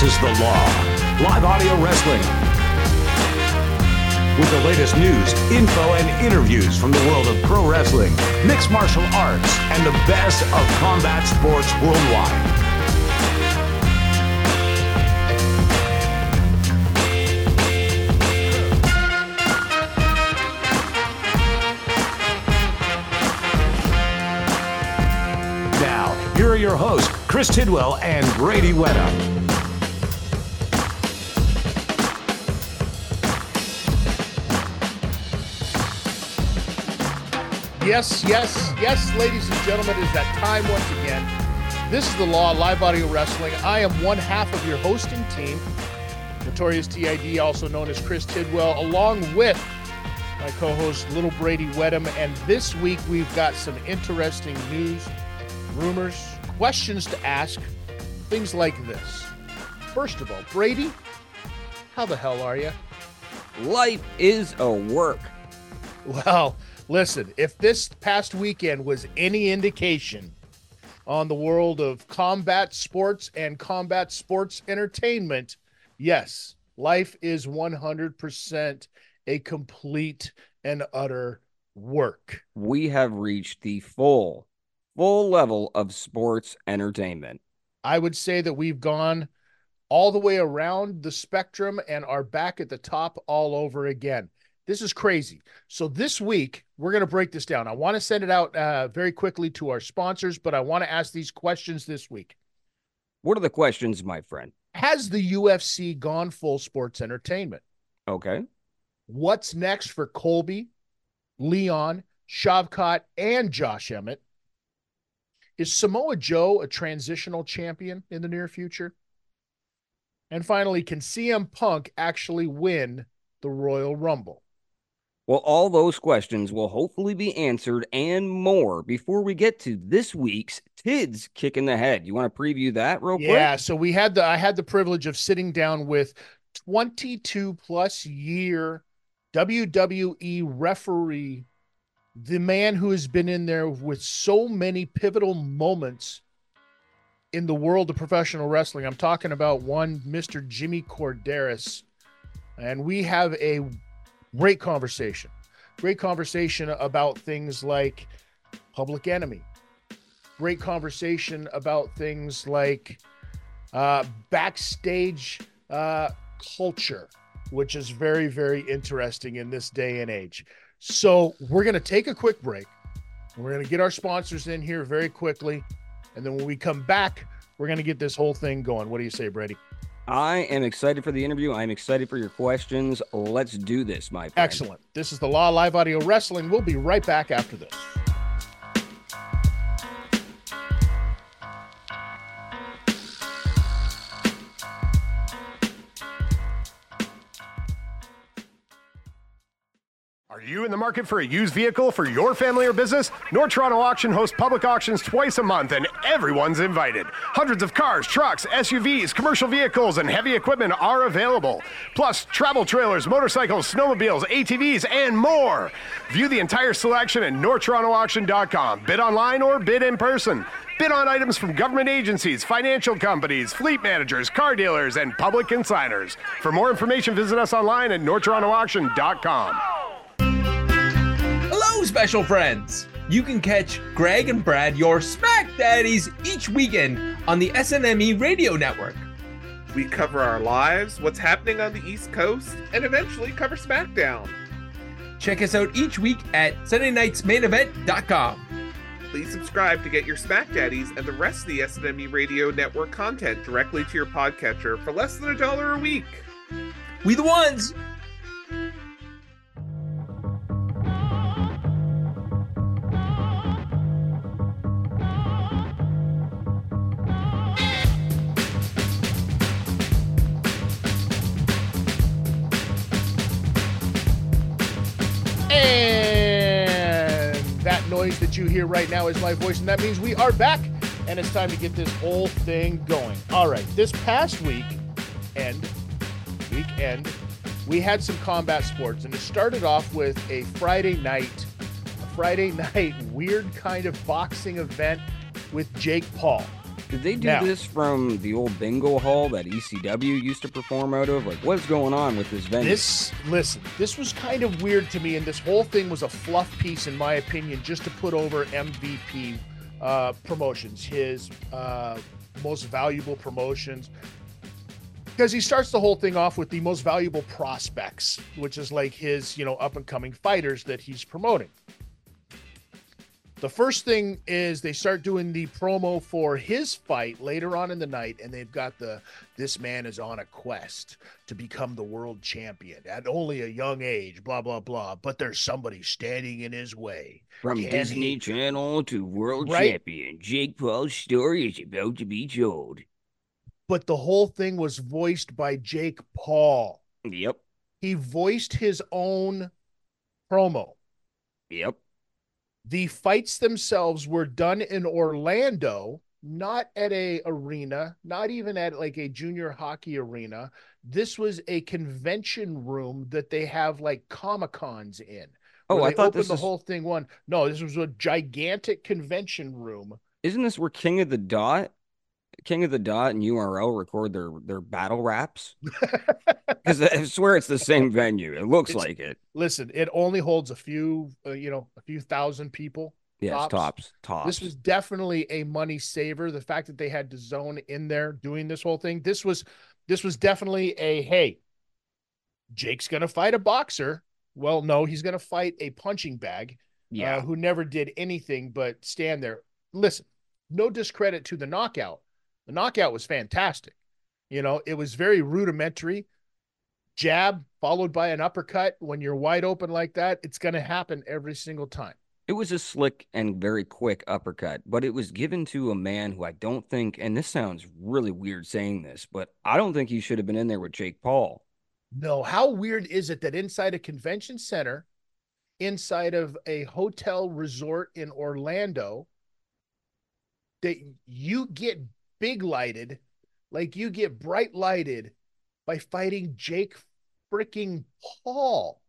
This is The Law, live audio wrestling with the latest news, info, and interviews from the world of pro wrestling, mixed martial arts, and the best of combat sports worldwide. Here are your hosts, Chris Tidwell and Bradie Whetham. Yes, yes, yes, ladies and gentlemen, it is that time once again. This is The Law, live audio wrestling. I am one half of your hosting team, Notorious TID, also known as Chris Tidwell, along with my co-host, Little Bradie Whetham. And this week, we've got some interesting news, rumors, questions to ask, things like this. First of all, Bradie, how the hell are you? Life is a work. Well, listen, if this past weekend was any indication on the world of combat sports and combat sports entertainment, yes, life is 100% a complete and utter work. We have reached the full level of sports entertainment. I would say that we've gone all the way around the spectrum and are back at the top all over again. This is crazy. So this week, we're going to break this down. I want to send it out very quickly to our sponsors, but I want to ask these questions this week. What are the questions, my friend? Has the UFC gone full sports entertainment? Okay. What's next for Colby, Leon, Shavkat, and Josh Emmett? Is Samoa Joe a transitional champion in the near future? And finally, can CM Punk actually win the Royal Rumble? Well, all those questions will hopefully be answered and more before we get to this week's Tid's Kick in the Head. You want to preview that real quick? Yeah, so I had the privilege of sitting down with 22-plus year WWE referee, the man who has been in there with so many pivotal moments in the world of professional wrestling. I'm talking about one Mr. Jimmy Korderas, and we have a great conversation about things like Public Enemy, great conversation about things like backstage culture, which is very, very interesting in this day and age. So we're going to take a quick break. We're going to get our sponsors in here very quickly. And then when we come back, we're going to get this whole thing going. What do you say, Bradie? I am excited for the interview. I'm excited for your questions. Let's do this, my friend. Excellent. This is The Law, live audio wrestling. We'll be right back after this. You in the market for a used vehicle for your family or business? North Toronto Auction hosts public auctions twice a month, and everyone's invited. Hundreds of cars, trucks, SUVs, commercial vehicles, and heavy equipment are available. Plus, travel trailers, motorcycles, snowmobiles, ATVs, and more. View the entire selection at northtorontoauction.com. Bid online or bid in person. Bid on items from government agencies, financial companies, fleet managers, car dealers, and public consigners. For more information, visit us online at northtorontoauction.com. Special friends, you can catch Greg and Brad, your Smack Daddies, each weekend on the SNME Radio Network. We cover our lives, what's happening on the East Coast, and eventually cover SmackDown. Check us out each week at SundayNightsMainEvent.com. Please subscribe to get your Smack Daddies and the rest of the SNME Radio Network content directly to your podcatcher for less than $1 a week. We the ones! Noise that you hear right now is my voice, and that means we are back, and it's time to get this whole thing going. All right, this past weekend, we had some combat sports, and it started off with a Friday night weird kind of boxing event with Jake Paul. Did they do this from the old bingo hall that ECW used to perform out of? Like, what's going on with this venue? This was kind of weird to me, and this whole thing was a fluff piece, in my opinion, just to put over MVP promotions, his most valuable promotions. Because he starts the whole thing off with the most valuable prospects, which is like his, you know, up-and-coming fighters that he's promoting. The first thing is they start doing the promo for his fight later on in the night, and they've got this man is on a quest to become the world champion at only a young age, blah, blah, blah. But there's somebody standing in his way. From Disney Channel to world champion, Jake Paul's story is about to be told. But the whole thing was voiced by Jake Paul. Yep. He voiced his own promo. Yep. The fights themselves were done in Orlando, not at an arena, not even at like a junior hockey arena. This was a convention room that they have like Comic-Cons in. Oh, I thought this was the whole thing one. No, this was a gigantic convention room. Isn't this where King of the Dot and URL record their battle raps? Because I swear it's the same venue. It looks like it. Listen, it only holds a few thousand people. Yes, tops. This was definitely a money saver. The fact that they had DAZN in there doing this whole thing. This was definitely a, hey, Jake's going to fight a boxer. Well, no, he's going to fight a punching bag who never did anything but stand there. Listen, no discredit to the knockout. The knockout was fantastic. You know, it was very rudimentary. Jab followed by an uppercut. When you're wide open like that, it's going to happen every single time. It was a slick and very quick uppercut, but it was given to a man who I don't think, and this sounds really weird saying this, but I don't think he should have been in there with Jake Paul. No, how weird is it that inside a convention center, inside of a hotel resort in Orlando, that you get big lighted, like you get bright lighted by fighting Jake freaking Paul.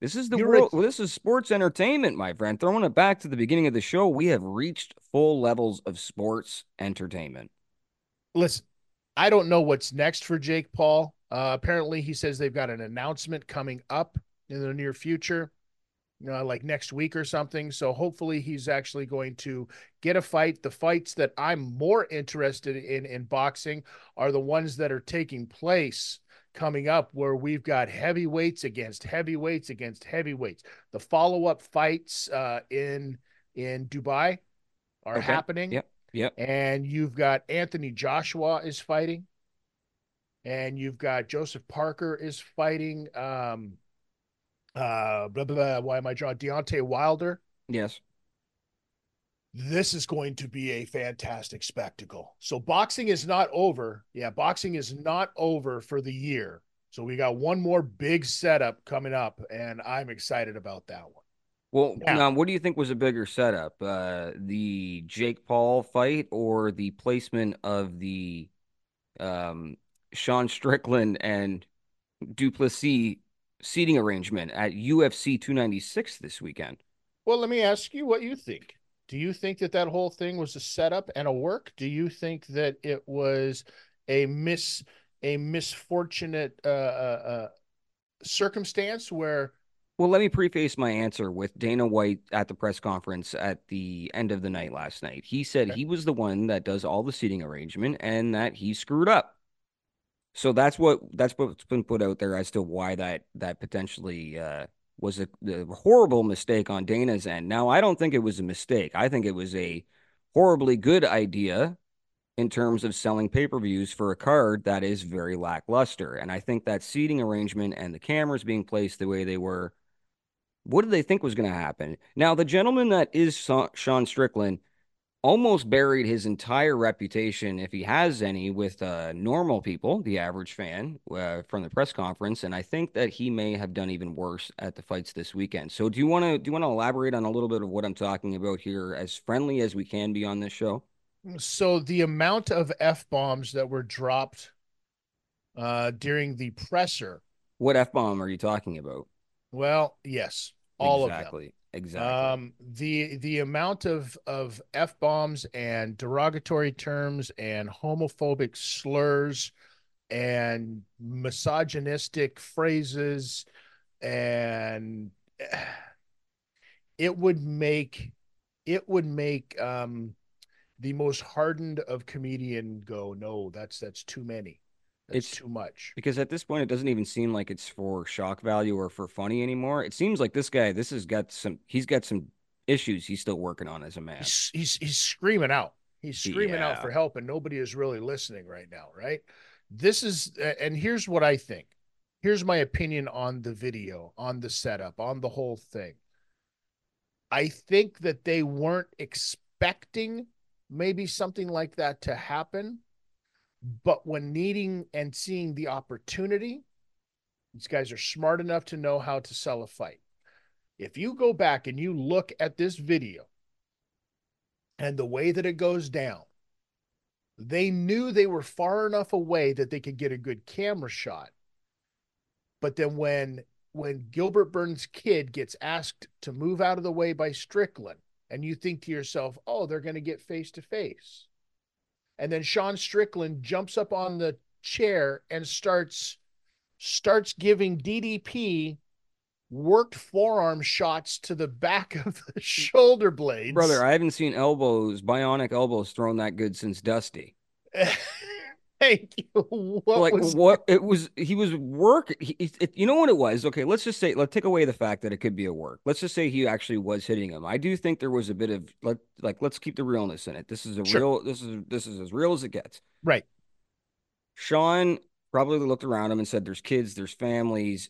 This is the world. This is sports entertainment, my friend. Throwing it back to the beginning of the show, we have reached full levels of sports entertainment. Listen, I don't know what's next for Jake Paul. Apparently, he says they've got an announcement coming up in the near future. Like next week or something. So hopefully he's actually going to get a fight. The fights that I'm more interested in boxing are the ones that are taking place coming up, where we've got heavyweights against heavyweights against heavyweights. The follow-up fights in Dubai are happening. Yep. And you've got Anthony Joshua is fighting. And you've got Joseph Parker is fighting. Deontay Wilder. Yes. This is going to be a fantastic spectacle. So boxing is not over. Yeah, boxing is not over for the year. So we got one more big setup coming up, and I'm excited about that one. Well, now, what do you think was a bigger setup? The Jake Paul fight or the placement of the Sean Strickland and Du Plessis seating arrangement at UFC 296 this weekend? Well, let me ask you what you think. Do you think that whole thing was a setup and a work? Do you think that it was a misfortunate circumstance where... Well, let me preface my answer with Dana White at the press conference at the end of the night last night. He said he was the one that does all the seating arrangement and that he screwed up. So that's what's been put out there as to why that potentially was a horrible mistake on Dana's end. Now, I don't think it was a mistake. I think it was a horribly good idea in terms of selling pay-per-views for a card that is very lackluster. And I think that seating arrangement and the cameras being placed the way they were, what did they think was going to happen? Now, the gentleman that is Sean Strickland almost buried his entire reputation, if he has any, with normal people, the average fan, from the press conference, and I think that he may have done even worse at the fights this weekend. So, do you want to elaborate on a little bit of what I'm talking about here, as friendly as we can be on this show? So, the amount of F-bombs that were dropped during the presser. What F-bomb are you talking about? Well, yes, all of them. Exactly. The amount of F-bombs and derogatory terms and homophobic slurs and misogynistic phrases, and it would make the most hardened of comedian go, no, that's too many. It's too much, because at this point it doesn't even seem like it's for shock value or for funny anymore. It seems like this guy, he's got some issues he's still working on as a man. He's screaming out. He's screaming out for help, and nobody is really listening right now, right? This is, and here's what I think. Here's my opinion on the video, on the setup, on the whole thing. I think that they weren't expecting maybe something like that to happen. But when needing and seeing the opportunity, these guys are smart enough to know how to sell a fight. If you go back and you look at this video and the way that it goes down, they knew they were far enough away that they could get a good camera shot. But then when Gilbert Burns' kid gets asked to move out of the way by Strickland, and you think to yourself, oh, they're going to get face-to-face. And then Sean Strickland jumps up on the chair and starts giving DDP worked forearm shots to the back of the shoulder blades. Brother, I haven't seen elbows, bionic elbows thrown that good since Dusty. Thank you. You know what it was? Okay, let's take away the fact that it could be a work. Let's just say he actually was hitting him. I do think there was a bit of let's keep the realness in it. This is a real. This is as real as it gets. Right. Sean probably looked around him and said, "There's kids. There's families."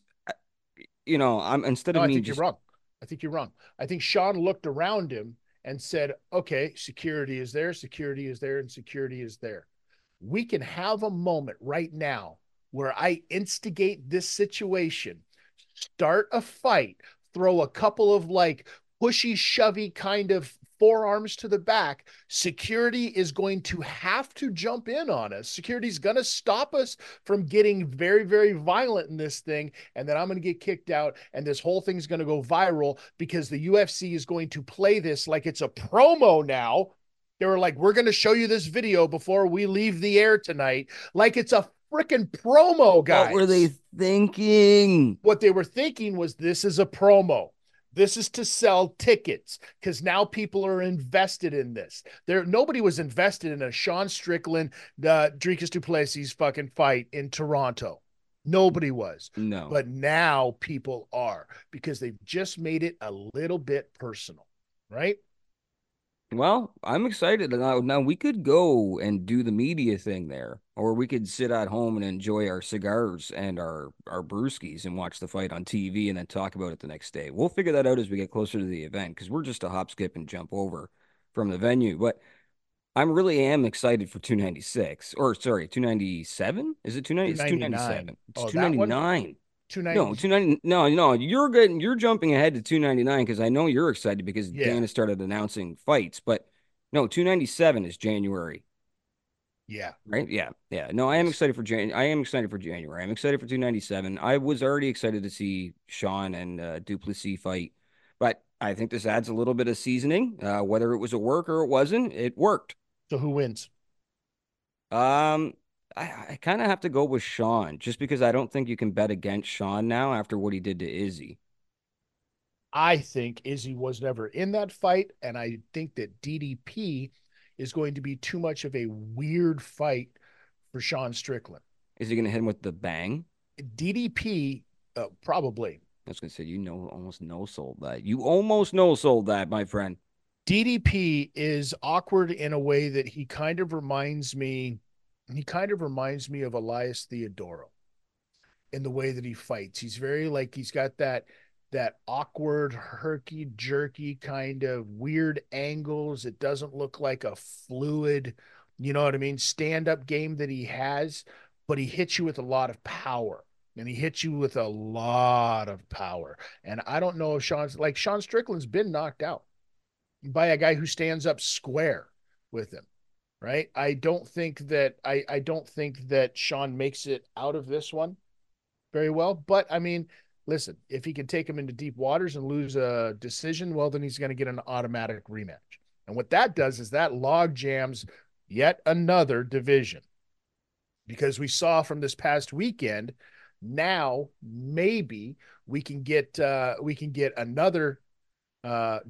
You know, I think you're wrong. I think Sean looked around him and said, "Okay, security is there. Security is there, and security is there." We can have a moment right now where I instigate this situation, start a fight, throw a couple of pushy, shovey kind of forearms to the back. Security is going to have to jump in on us. Security is going to stop us from getting very, very violent in this thing. And then I'm going to get kicked out. And this whole thing's going to go viral because the UFC is going to play this like it's a promo now. They were like, we're going to show you this video before we leave the air tonight. Like it's a freaking promo, guys. What were they thinking? What they were thinking was, this is a promo. This is to sell tickets, because now people are invested in this. Nobody was invested in a Sean Strickland, Dricus Du Plessis fucking fight in Toronto. Nobody was. No. But now people are, because they've just made it a little bit personal, right? Well, I'm excited. Now we could go and do the media thing there, or we could sit at home and enjoy our cigars and our brewskis and watch the fight on TV and then talk about it the next day. We'll figure that out as we get closer to the event, because we're just a hop, skip, and jump over from the venue. But I really am excited for 296, or sorry, 297? Is it 297? It's 299. 290. No, you're good. You're jumping ahead to 299, because I know you're excited because Dan has started announcing fights. But no, 297 is January. Yeah. Right. Yeah. No, I am excited for I am excited for January. I'm excited for 297. I was already excited to see Sean and Du Plessis fight, but I think this adds a little bit of seasoning. Whether it was a work or it wasn't, it worked. So who wins? I kind of have to go with Sean, just because I don't think you can bet against Sean now after what he did to Izzy. I think Izzy was never in that fight, and I think that DDP is going to be too much of a weird fight for Sean Strickland. Is he going to hit him with the bang? DDP, probably. I was going to say, almost no-sold that. You almost no-sold that, my friend. DDP is awkward in a way that he kind of reminds me of Elias Theodoro in the way that he fights. He's very he's got that awkward, herky-jerky kind of weird angles. It doesn't look like a fluid, you know what I mean, stand-up game that he has, but he hits you with a lot of power. And he hits you with a lot of power. And I don't know if Sean Strickland's been knocked out by a guy who stands up square with him. Right. I don't think that Sean makes it out of this one very well. But I mean, listen, if he can take him into deep waters and lose a decision, well, then he's going to get an automatic rematch. And what that does is that log jams yet another division. Because we saw from this past weekend, now maybe we can get another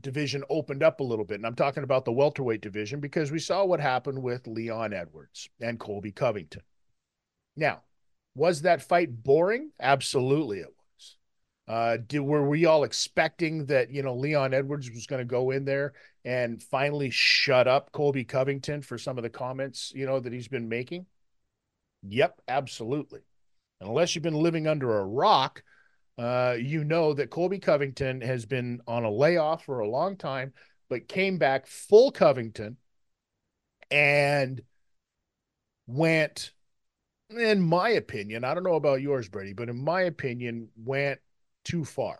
division opened up a little bit. And I'm talking about the welterweight division, because we saw what happened with Leon Edwards and Colby Covington. Now, was that fight boring? Absolutely it was. Were we all expecting that, you know, Leon Edwards was going to go in there and finally shut up Colby Covington for some of the comments, you know, that he's been making? Yep, absolutely. And unless you've been living under a rock, you know that Colby Covington has been on a layoff for a long time, but came back full Covington and went, in my opinion, I don't know about yours, Bradie, but in my opinion, went too far.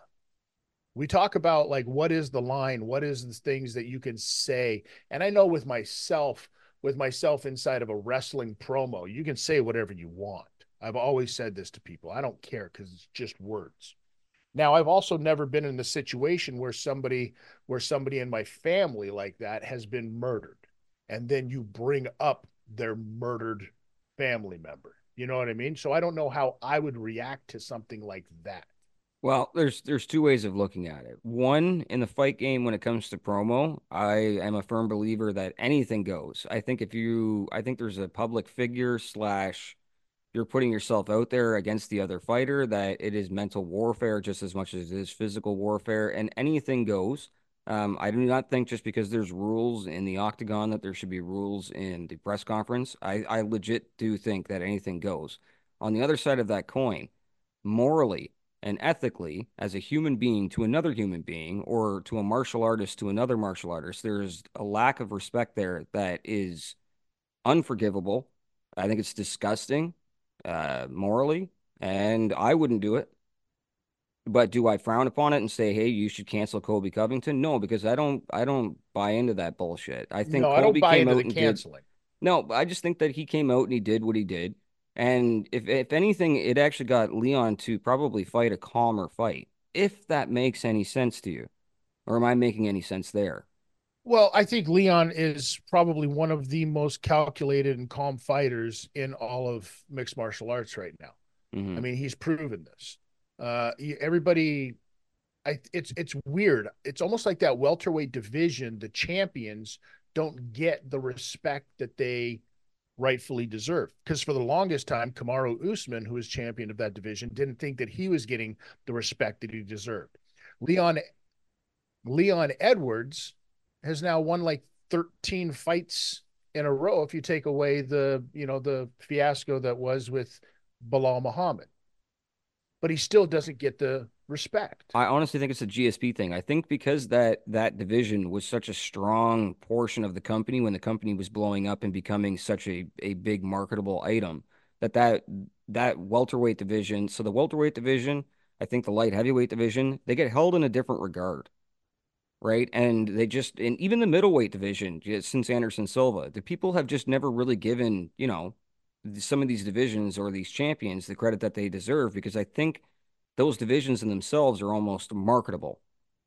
We talk about, like, what is the line? What is the things that you can say? And I know with myself inside of a wrestling promo, you can say whatever you want. I've always said this to people. I don't care, because it's just words. Now, I've also never been in the situation where somebody in my family like that has been murdered, and then you bring up their murdered family member. You know what I mean? So I don't know how I would react to something like that. Well, there's two ways of looking at it. One, in the fight game, when it comes to promo, I am a firm believer that anything goes. I think there's a public figure / you're putting yourself out there against the other fighter, that it is mental warfare just as much as it is physical warfare, and anything goes. I do not think just because there's rules in the octagon that there should be rules in the press conference. I legit do think that anything goes. On the other side of that coin, morally and ethically, as a human being to another human being, or to a martial artist to another martial artist, there's a lack of respect there that is unforgivable. I think it's disgusting morally, and I wouldn't do it. But do I frown upon it and say, hey, you should cancel Colby Covington? No, because I don't buy into that bullshit. I think no, Colby I don't buy came into out the canceling. No, I just think that he came out and he did what he did. And if anything, it actually got Leon to probably fight a calmer fight, if that makes any sense to you. Or am I making any sense there? Well, I think Leon is probably one of the most calculated and calm fighters in all of mixed martial arts right now. Mm-hmm. I mean, he's proven this. It's weird. It's almost like that welterweight division, the champions don't get the respect that they rightfully deserve, because for the longest time, Kamaru Usman, who was champion of that division, didn't think that he was getting the respect that he deserved. Leon Edwards has now won like 13 fights in a row, if you take away the fiasco that was with Bilal Muhammad, but he still doesn't get the respect. I honestly think it's a GSP thing. I think because that division was such a strong portion of the company when the company was blowing up and becoming such a big marketable item, that welterweight division, so the welterweight division, I think the light heavyweight division, they get held in a different regard, right? And and even the middleweight division, since Anderson Silva, the people have just never really given, you know, some of these divisions or these champions the credit that they deserve, because I think those divisions in themselves are almost marketable,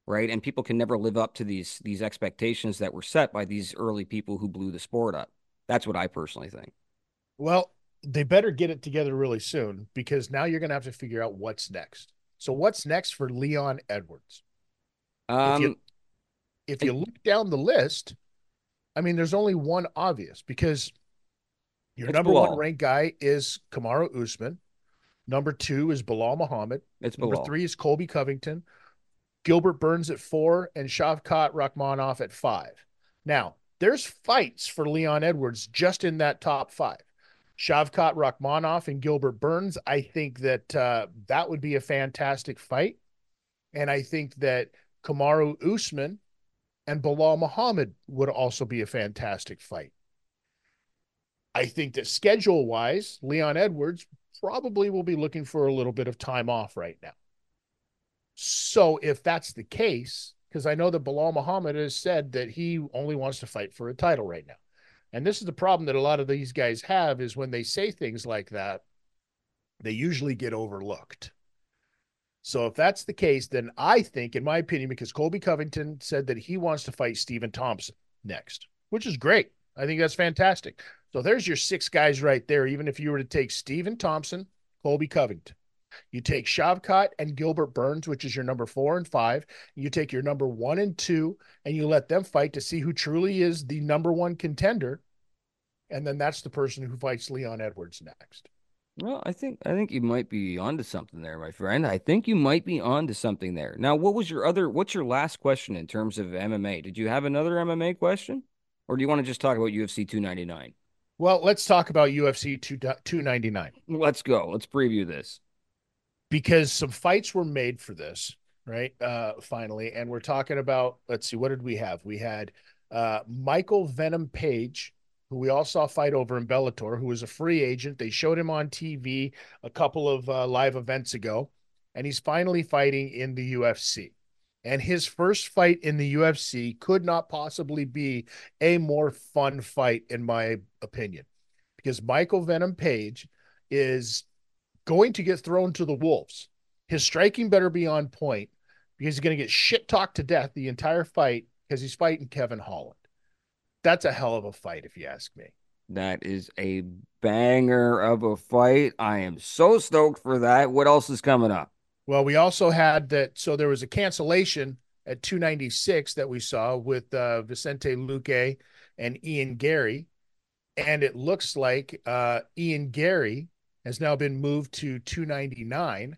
right? And people can never live up to these expectations that were set by these early people who blew the sport up. That's what I personally think. Well, they better get it together really soon, because now you're going to have to figure out what's next. So what's next for Leon Edwards? If you look down the list, I mean, there's only one obvious, because your number one ranked guy is Kamaru Usman. Number two is Bilal Muhammad. Number three is Colby Covington. Gilbert Burns at 4, and Shavkat Rakhmonov at 5. Now, there's fights for Leon Edwards just in that top 5. Shavkat Rakhmonov and Gilbert Burns, I think that that would be a fantastic fight. And I think that Kamaru Usman and Bilal Muhammad would also be a fantastic fight. I think that schedule-wise, Leon Edwards probably will be looking for a little bit of time off right now. So if that's the case, because I know that Bilal Muhammad has said that he only wants to fight for a title right now. And this is the problem that a lot of these guys have, is when they say things like that, they usually get overlooked. So if that's the case, then I think, in my opinion, because Colby Covington said that he wants to fight Stephen Thompson next, which is great. I think that's fantastic. So there's your six guys right there. Even if you were to take Stephen Thompson, Colby Covington, you take Shavkat and Gilbert Burns, which is your number 4 and 5. You take your number 1 and 2, and you let them fight to see who truly is the number one contender. And then that's the person who fights Leon Edwards next. Well, I think you might be onto something there, my friend. I think you might be onto something there. Now, what's your last question in terms of MMA? Did you have another MMA question? Or do you want to just talk about UFC 299? Well, let's talk about UFC 299. Let's go. Let's preview this. Because some fights were made for this, right? Finally. And we're talking about, let's see, what did we have? We had Michael Venom Page, who we all saw fight over in Bellator, who was a free agent. They showed him on TV a couple of live events ago, and he's finally fighting in the UFC. And his first fight in the UFC could not possibly be a more fun fight, in my opinion, because Michael Venom Page is going to get thrown to the wolves. His striking better be on point, because he's going to get shit-talked to death the entire fight, because he's fighting Kevin Holland. That's a hell of a fight, if you ask me. That is a banger of a fight. I am so stoked for that. What else is coming up? Well, we also had that. So there was a cancellation at 296 that we saw with Vicente Luque and Ian Garry. And it looks like Ian Garry has now been moved to 299.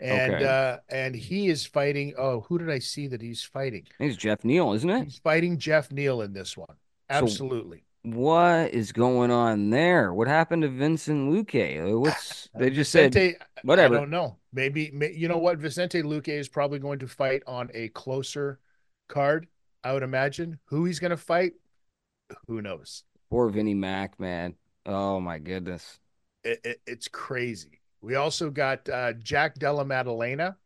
And okay. And he is fighting. Oh, who did I see that he's fighting? It's Jeff Neal, isn't it? He's fighting Jeff Neal in this one. Absolutely. So what is going on there? What happened to Vincent Luque? What's they just Vicente, said? Whatever. I don't know. Maybe you know what? Vicente Luque is probably going to fight on a closer card, I would imagine. Who he's going to fight? Who knows? Poor Vinnie Mac, man. Oh my goodness. It's crazy. We also got Jack Della Maddalena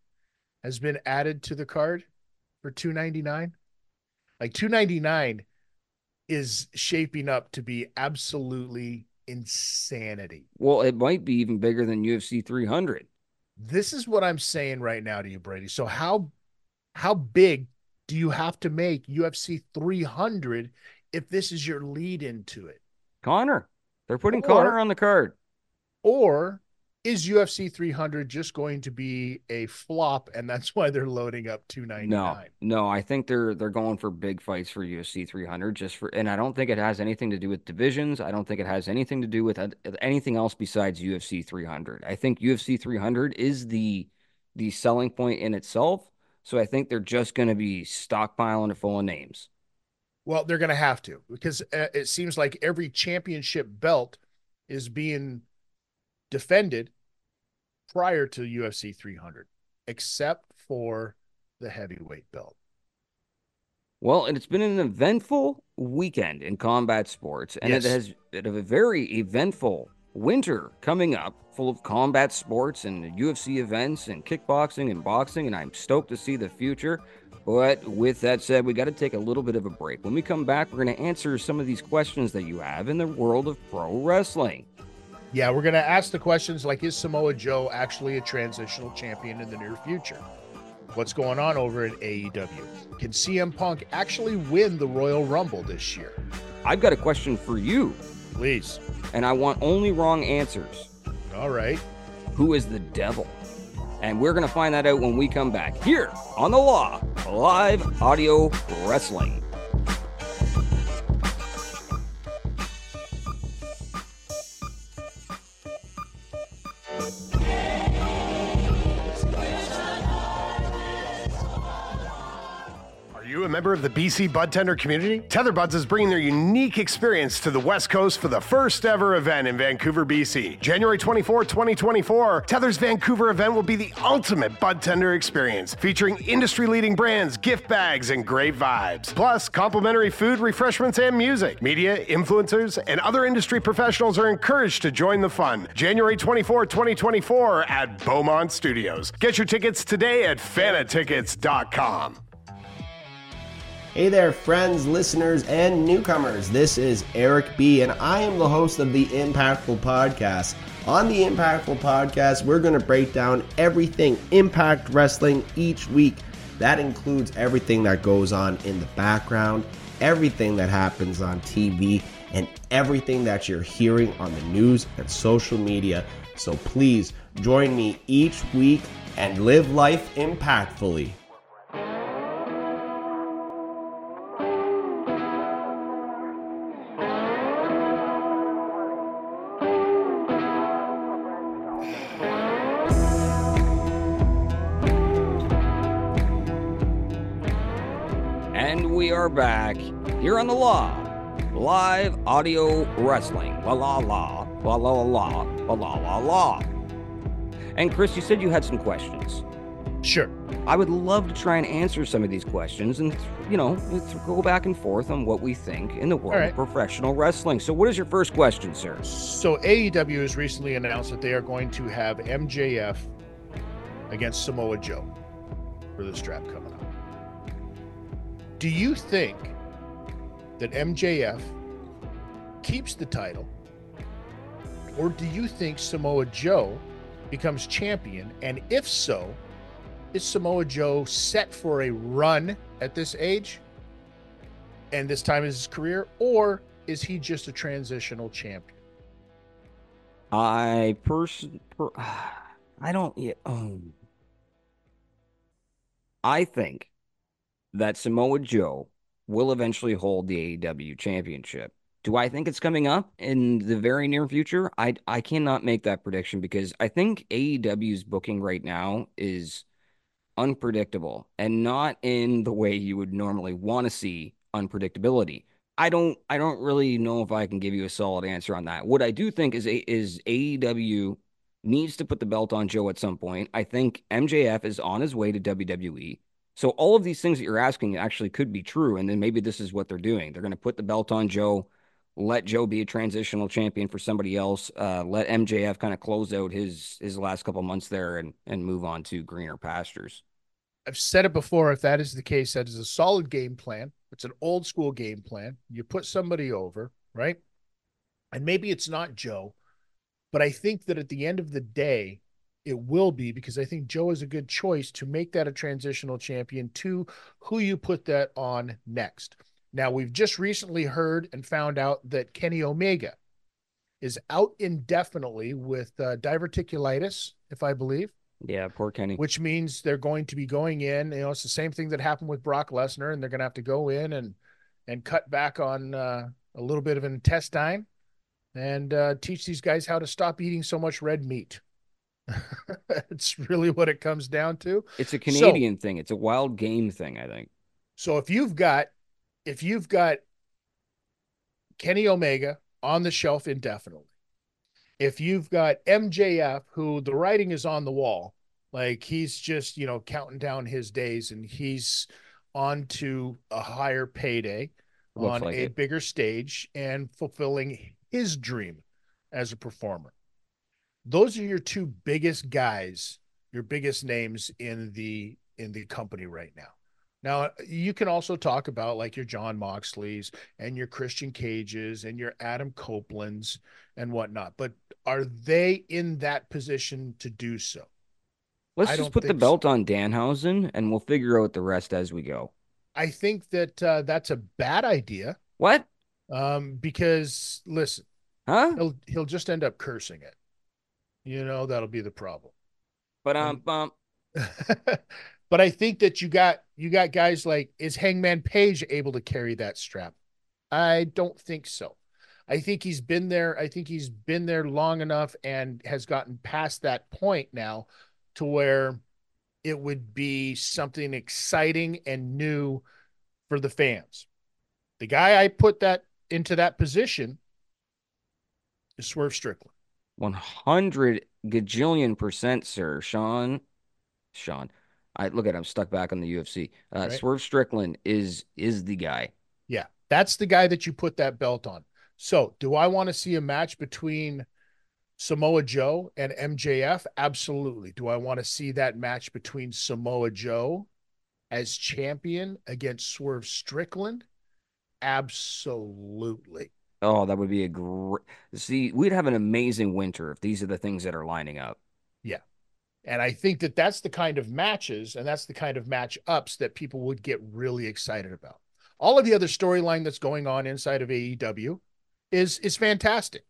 has been added to the card for 299. Like 299 is shaping up to be absolutely insanity. Well, it might be even bigger than UFC 300. This is what I'm saying right now to you, Brady. So how big do you have to make UFC 300 if this is your lead into it? Conor. They're putting Conor on the card. Or is UFC 300 just going to be a flop, and that's why they're loading up 299? No, I think they're going for big fights for UFC 300. And I don't think it has anything to do with divisions. I don't think it has anything to do with anything else besides UFC 300. I think UFC 300 is the selling point in itself. So I think they're just going to be stockpiling it full of names. Well, they're going to have to, because it seems like every championship belt is being defended prior to UFC 300, except for the heavyweight belt. Well, and it's been an eventful weekend in combat sports, and yes, it has been a very eventful winter coming up, full of combat sports and UFC events and kickboxing and boxing, and I'm stoked to see the future. But with that said, we got to take a little bit of a break. When we come back, we're going to answer some of these questions that you have in the world of pro wrestling. Yeah, we're going to ask the questions like, is Samoa Joe actually a transitional champion in the near future? What's going on over at AEW? Can CM Punk actually win the Royal Rumble this year? I've got a question for you. Please. And I want only wrong answers. All right. Who is the devil? And we're going to find that out when we come back here on The Law, Live Audio Wrestling. Member of the BC Bud Tender community? Tether Buds is bringing their unique experience to the West Coast for the first ever event in Vancouver, BC. January 24, 2024, Tether's Vancouver event will be the ultimate Bud Tender experience, featuring industry-leading brands, gift bags, and great vibes. Plus, complimentary food, refreshments, and music. Media, influencers, and other industry professionals are encouraged to join the fun. January 24, 2024 at Beaumont Studios. Get your tickets today at fanatickets.com. Hey there, friends, listeners, and newcomers. This is Eric B., and I am the host of the Impactful Podcast, On the Impactful Podcast, we're going to break down everything Impact Wrestling each week. That includes everything that goes on in the background, everything that happens on TV, and everything that you're hearing on the news and social media. So please join me each week and live life impactfully. And we are back here on the Law. Live audio wrestling. La la la. La la la. La la la la. And Chris, you said you had some questions. Sure. I would love to try and answer some of these questions and, you know, go back and forth on what we think in the world of professional wrestling. So what is your first question, sir? So AEW has recently announced that they are going to have MJF against Samoa Joe for the strap coming up. Do you think that MJF keeps the title, or do you think Samoa Joe becomes champion? And if so, is Samoa Joe set for a run at this age and this time is his career, or is he just a transitional champion? I think that Samoa Joe will eventually hold the AEW championship. Do I think it's coming up in the very near future? I cannot make that prediction because I think AEW's booking right now is unpredictable and not in the way you would normally want to see unpredictability. I don't really know if I can give you a solid answer on that. What I do think is AEW needs to put the belt on Joe at some point. I think MJF is on his way to WWE. So all of these things that you're asking actually could be true, and then maybe this is what they're doing. They're going to put the belt on Joe, let Joe be a transitional champion for somebody else, let MJF kind of close out his last couple months there and move on to greener pastures. I've said it before. If that is the case, that is a solid game plan. It's an old school game plan. You put somebody over, right? And maybe it's not Joe, but I think that at the end of the day, it will be, because I think Joe is a good choice to make that a transitional champion to who you put that on next. Now, we've just recently heard and found out that Kenny Omega is out indefinitely with diverticulitis, if I believe. Yeah, poor Kenny. Which means they're going to be going in. You know, it's the same thing that happened with Brock Lesnar, and they're going to have to go in and cut back on a little bit of an intestine and teach these guys how to stop eating so much red meat. It's really what it comes down to. It's a Canadian thing. It's a wild game thing, I think. So if you've got Kenny Omega on the shelf indefinitely, if you've got MJF, who the writing is on the wall, like he's just, you know, counting down his days and he's on to a higher payday, on a bigger stage and fulfilling his dream as a performer. Those are your two biggest guys, your biggest names in the company right now. Now, you can also talk about like your John Moxley's and your Christian Cage's and your Adam Copeland's and whatnot, but are they in that position to do so? Let's just put the belt on Danhausen and we'll figure out the rest as we go. I think that that's a bad idea. What? Because, listen, he'll just end up cursing it. You know, that'll be the problem. But but I think that you got guys like, is Hangman Page able to carry that strap? I don't think so. I think he's been there long enough and has gotten past that point now to where it would be something exciting and new for the fans. The guy I put that into that position is Swerve Strickland. 100 gajillion %, sir. Sean. Look at him, stuck back on the UFC. Right. Swerve Strickland is the guy. Yeah, that's the guy that you put that belt on. So do I want to see a match between Samoa Joe and MJF? Absolutely. Do I want to see that match between Samoa Joe as champion against Swerve Strickland? Absolutely. Oh, that would be a great. See, we'd have an amazing winter if these are the things that are lining up. Yeah. And I think that that's the kind of matches and that's the kind of matchups that people would get really excited about. All of the other storyline that's going on inside of AEW is fantastic.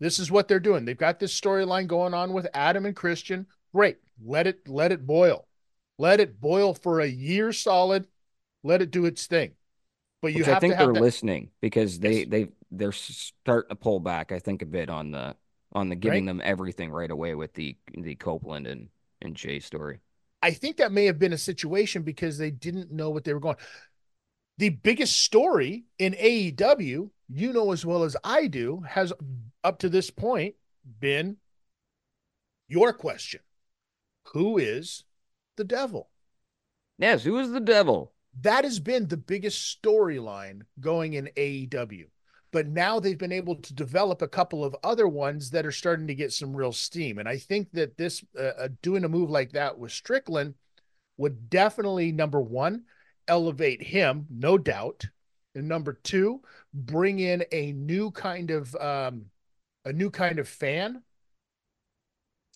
This is what they're doing. They've got this storyline going on with Adam and Christian. Great. Let it boil. Let it boil for a year solid. Let it do its thing. But you have to have they're listening because they're starting to pull back, I think, a bit on the giving them everything right away with the Copeland and Jay story. I think that may have been a situation because they didn't know what they were going. The biggest story in AEW, you know as well as I do, has up to this point been your question. Who is the devil? Yes, who is the devil? That has been the biggest storyline going in AEW. But now they've been able to develop a couple of other ones that are starting to get some real steam. And I think that this doing a move like that with Strickland would definitely, number one, elevate him, no doubt. And number two, bring in a new kind of fan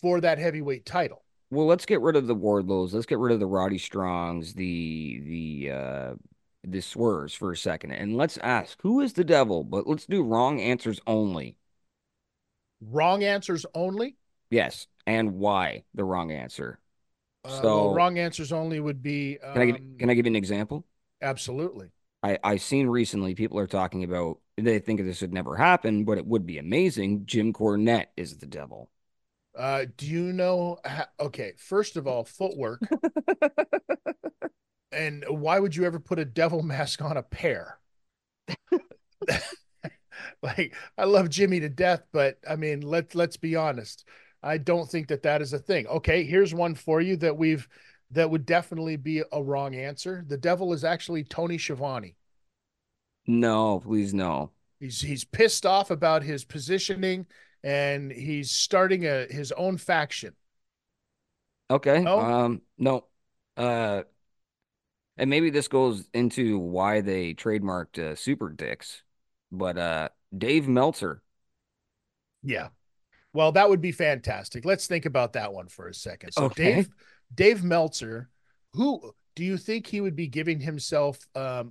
for that heavyweight title. Well, let's get rid of the Wardlows. Let's get rid of the Roddy Strongs, the Swerves for a second. And let's ask, who is the devil? But let's do wrong answers only. Wrong answers only? Yes. And why the wrong answer? Well, wrong answers only would be... Can I give you an example? Absolutely. I've seen recently people are talking about, they think this would never happen, but it would be amazing. Jim Cornette is the devil. Do you know? Okay, first of all, footwork. And why would you ever put a devil mask on a pear? Like, I love Jimmy to death, but I mean, let's be honest. I don't think that is a thing. Okay, here's one for you that would definitely be a wrong answer. The devil is actually Tony Schiavone. No, please no. He's pissed off about his positioning. And he's starting his own faction. Okay. No? No. And maybe this goes into why they trademarked Super Dicks, but Dave Meltzer. Yeah. Well, that would be fantastic. Let's think about that one for a second. So okay. Dave Meltzer, who do you think he would be giving himself 5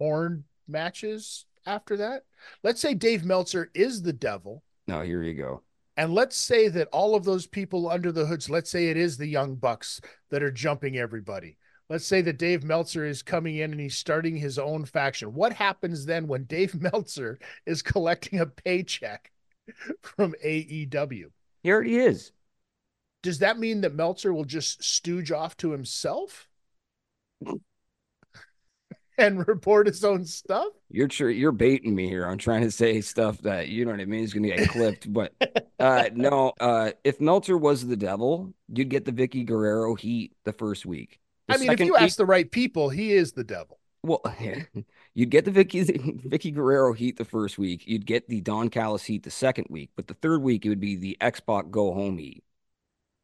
horn matches after that? Let's say Dave Meltzer is the devil. No, here you go. And let's say that all of those people under the hoods, let's say it is the Young Bucks that are jumping everybody. Let's say that Dave Meltzer is coming in and he's starting his own faction. What happens then when Dave Meltzer is collecting a paycheck from AEW? He already is. Does that mean that Meltzer will just stooge off to himself? And report his own stuff? You're baiting me here. I'm trying to say stuff that, you know what I mean, is going to get clipped. But no, if Meltzer was the devil, you'd get the Vicky Guerrero heat the first week. I mean, if you ask the right people, he is the devil. Well, you'd get the Vicky Guerrero heat the first week. You'd get the Don Callis heat the second week. But the third week, it would be the Xbox Go Home heat.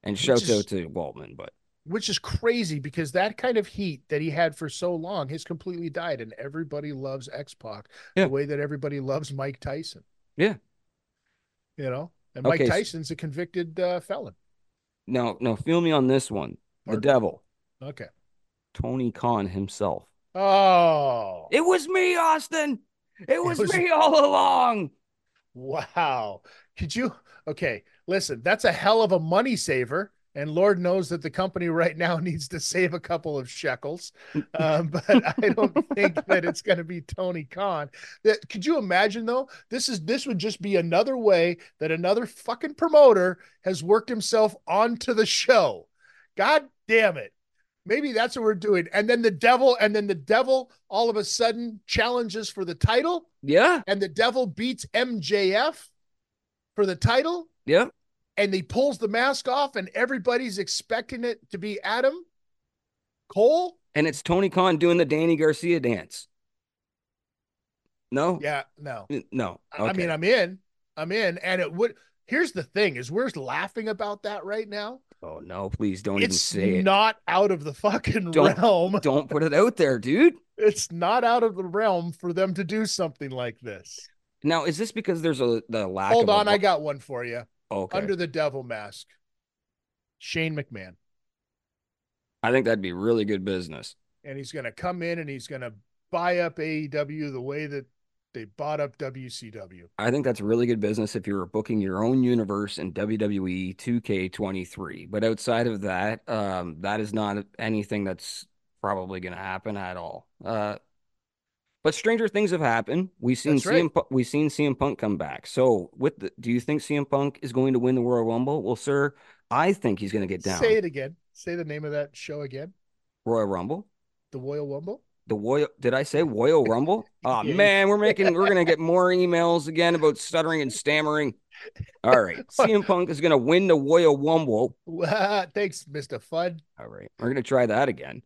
And shout out to Waltman, but. Which is crazy because that kind of heat that he had for so long has completely died, and everybody loves X-Pac the way that everybody loves Mike Tyson. Yeah. You know, and Mike Tyson's a convicted felon. No, feel me on this one. Pardon? The devil. Okay. Tony Khan himself. Oh. It was me, Austin. It was me all along. Wow. Okay, listen, that's a hell of a money saver. And Lord knows that the company right now needs to save a couple of shekels. But I don't think that it's going to be Tony Khan. Could you imagine, though? This would just be another way that another fucking promoter has worked himself onto the show. God damn it. Maybe that's what we're doing. And then the devil all of a sudden challenges for the title. Yeah. And the devil beats MJF for the title. Yeah. And he pulls the mask off, and everybody's expecting it to be Adam Cole. And it's Tony Khan doing the Danny Garcia dance. No? Yeah, no. No. Okay. I mean, I'm in. And it would. Here's the thing is we're laughing about that right now, Oh no, please don't even say it. It's not out of the fucking realm. Don't put it out there, dude. It's not out of the realm for them to do something like this. Now, is this because there's the lack Hold of on, I got one for you. Okay. Under the devil mask. Shane McMahon. I think that'd be really good business. And he's going to come in and he's going to buy up AEW the way that they bought up WCW. I think that's really good business if you were booking your own universe in WWE 2K23. But outside of that, that is not anything that's probably going to happen at all. But stranger things have happened. We've seen CM Punk come back. So, do you think CM Punk is going to win the Royal Rumble? Well, sir, I think he's going to get down. Say it again. Say the name of that show again. Royal Rumble. The Royal Rumble. Did I say Royal Rumble? Oh man, we're gonna get more emails again about stuttering and stammering. All right, CM Punk is gonna win the Royal Rumble. Thanks, Mr. Fudd. All right, we're gonna try that again.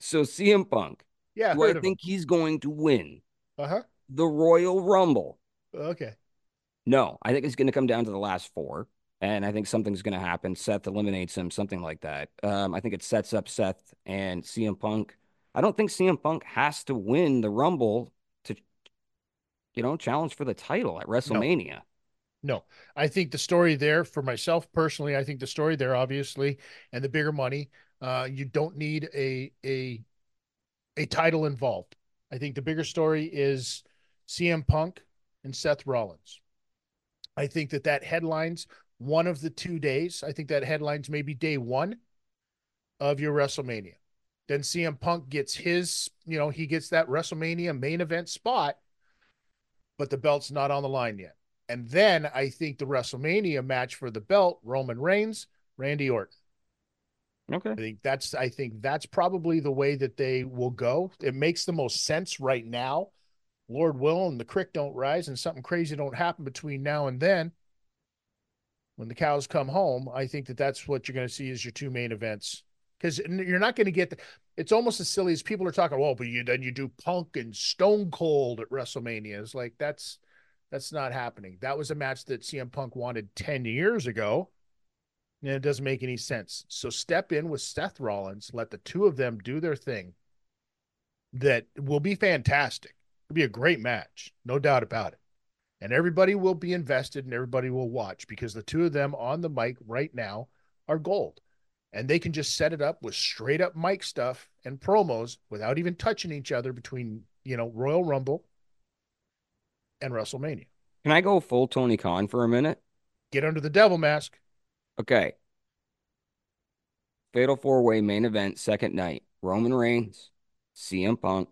So CM Punk. Yeah, do I think he's going to win? The Royal Rumble. Okay. No, I think it's gonna come down to the last four. And I think something's going to happen. Seth eliminates him, something like that. I think it sets up Seth and CM Punk. I don't think CM Punk has to win the Rumble to, challenge for the title at WrestleMania. No. I think the story there, for myself personally, I think the story there, obviously, and the bigger money, you don't need a title involved. I think the bigger story is CM Punk and Seth Rollins. I think that headlines one of the 2 days. I think that headlines maybe day one of your WrestleMania. Then CM Punk gets his, he gets that WrestleMania main event spot, but the belt's not on the line yet. And then I think the WrestleMania match for the belt, Roman Reigns, Randy Orton. Okay. I think that's probably the way that they will go. It makes the most sense right now. Lord willing, the creek don't rise and something crazy don't happen between now and then. When the cows come home, I think that's what you're going to see is your two main events. Because you're not going to get it's almost as silly as people are talking, well, but then you do Punk and Stone Cold at WrestleMania. It's like, that's not happening. That was a match that CM Punk wanted 10 years ago, and it doesn't make any sense. So step in with Seth Rollins, let the two of them do their thing. That will be fantastic. It'll be a great match, no doubt about it. And everybody will be invested and everybody will watch because the two of them on the mic right now are gold. And they can just set it up with straight up mic stuff and promos without even touching each other between, Royal Rumble and WrestleMania. Can I go full Tony Khan for a minute? Get under the devil mask. Okay. Fatal four-way main event, second night. Roman Reigns, CM Punk,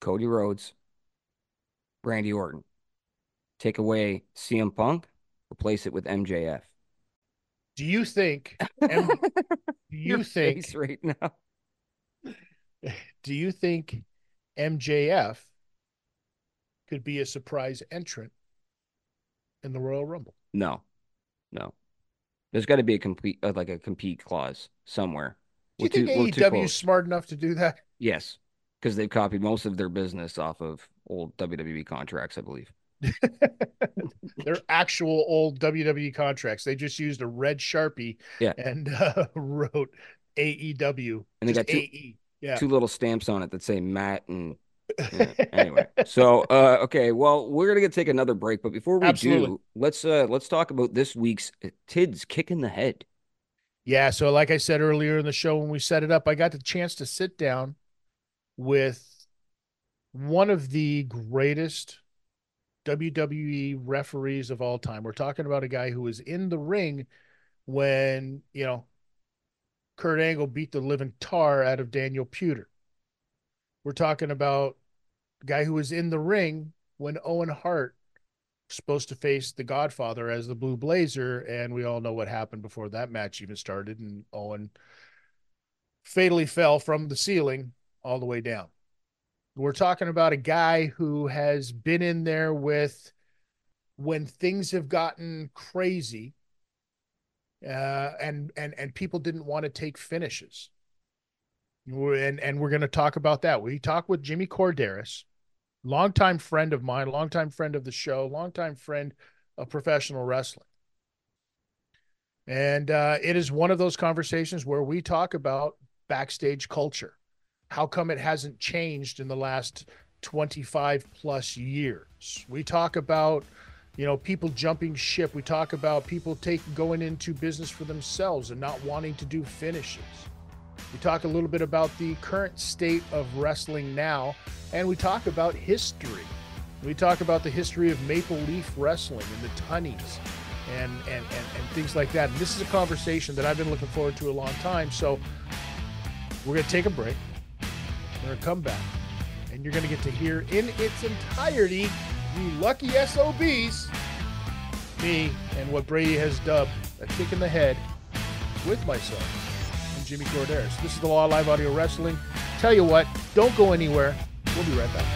Cody Rhodes, Randy Orton. Take away CM Punk, replace it with MJF. Do you think do you think MJF could be a surprise entrant in the Royal Rumble? No. There's got to be a compete clause somewhere. Do you think AEW is smart enough to do that? Yes. Because they've copied most of their business off of old WWE contracts, I believe. They're actual old WWE contracts. They just used a red Sharpie and wrote AEW. And they got two little stamps on it that say Matt and... Anyway, so, okay, well, we're going to take another break. But before we do, let's talk about this week's Tid's Kick in the Head. Yeah, so like I said earlier in the show when we set it up, I got the chance to sit down with one of the greatest WWE referees of all time. We're talking about a guy who was in the ring when, Kurt Angle beat the living tar out of Daniel Pewter. We're talking about a guy who was in the ring when Owen Hart was supposed to face the Godfather as the Blue Blazer, and we all know what happened before that match even started, and Owen fatally fell from the ceiling all the way down. We're talking about a guy who has been in there with when things have gotten crazy and people didn't want to take finishes. And we're going to talk about that. We talk with Jimmy Korderas, longtime friend of mine, longtime friend of the show, longtime friend of professional wrestling. And it is one of those conversations where we talk about backstage culture. How come it hasn't changed in the last 25 plus years? We talk about, you know, people jumping ship. We talk about people going into business for themselves and not wanting to do finishes. We talk a little bit about the current state of wrestling now, and we talk about history. We talk about the history of Maple Leaf Wrestling and the Tunneys and things like that. And this is a conversation that I've been looking forward to a long time. So we're going to take a break. We're going to come back, and you're going to get to hear in its entirety, you lucky SOBs, me and what Bradie has dubbed a kick in the head with myself and Jimmy Korderas. This is the Law Live Audio Wrestling. Tell you what, don't go anywhere. We'll be right back.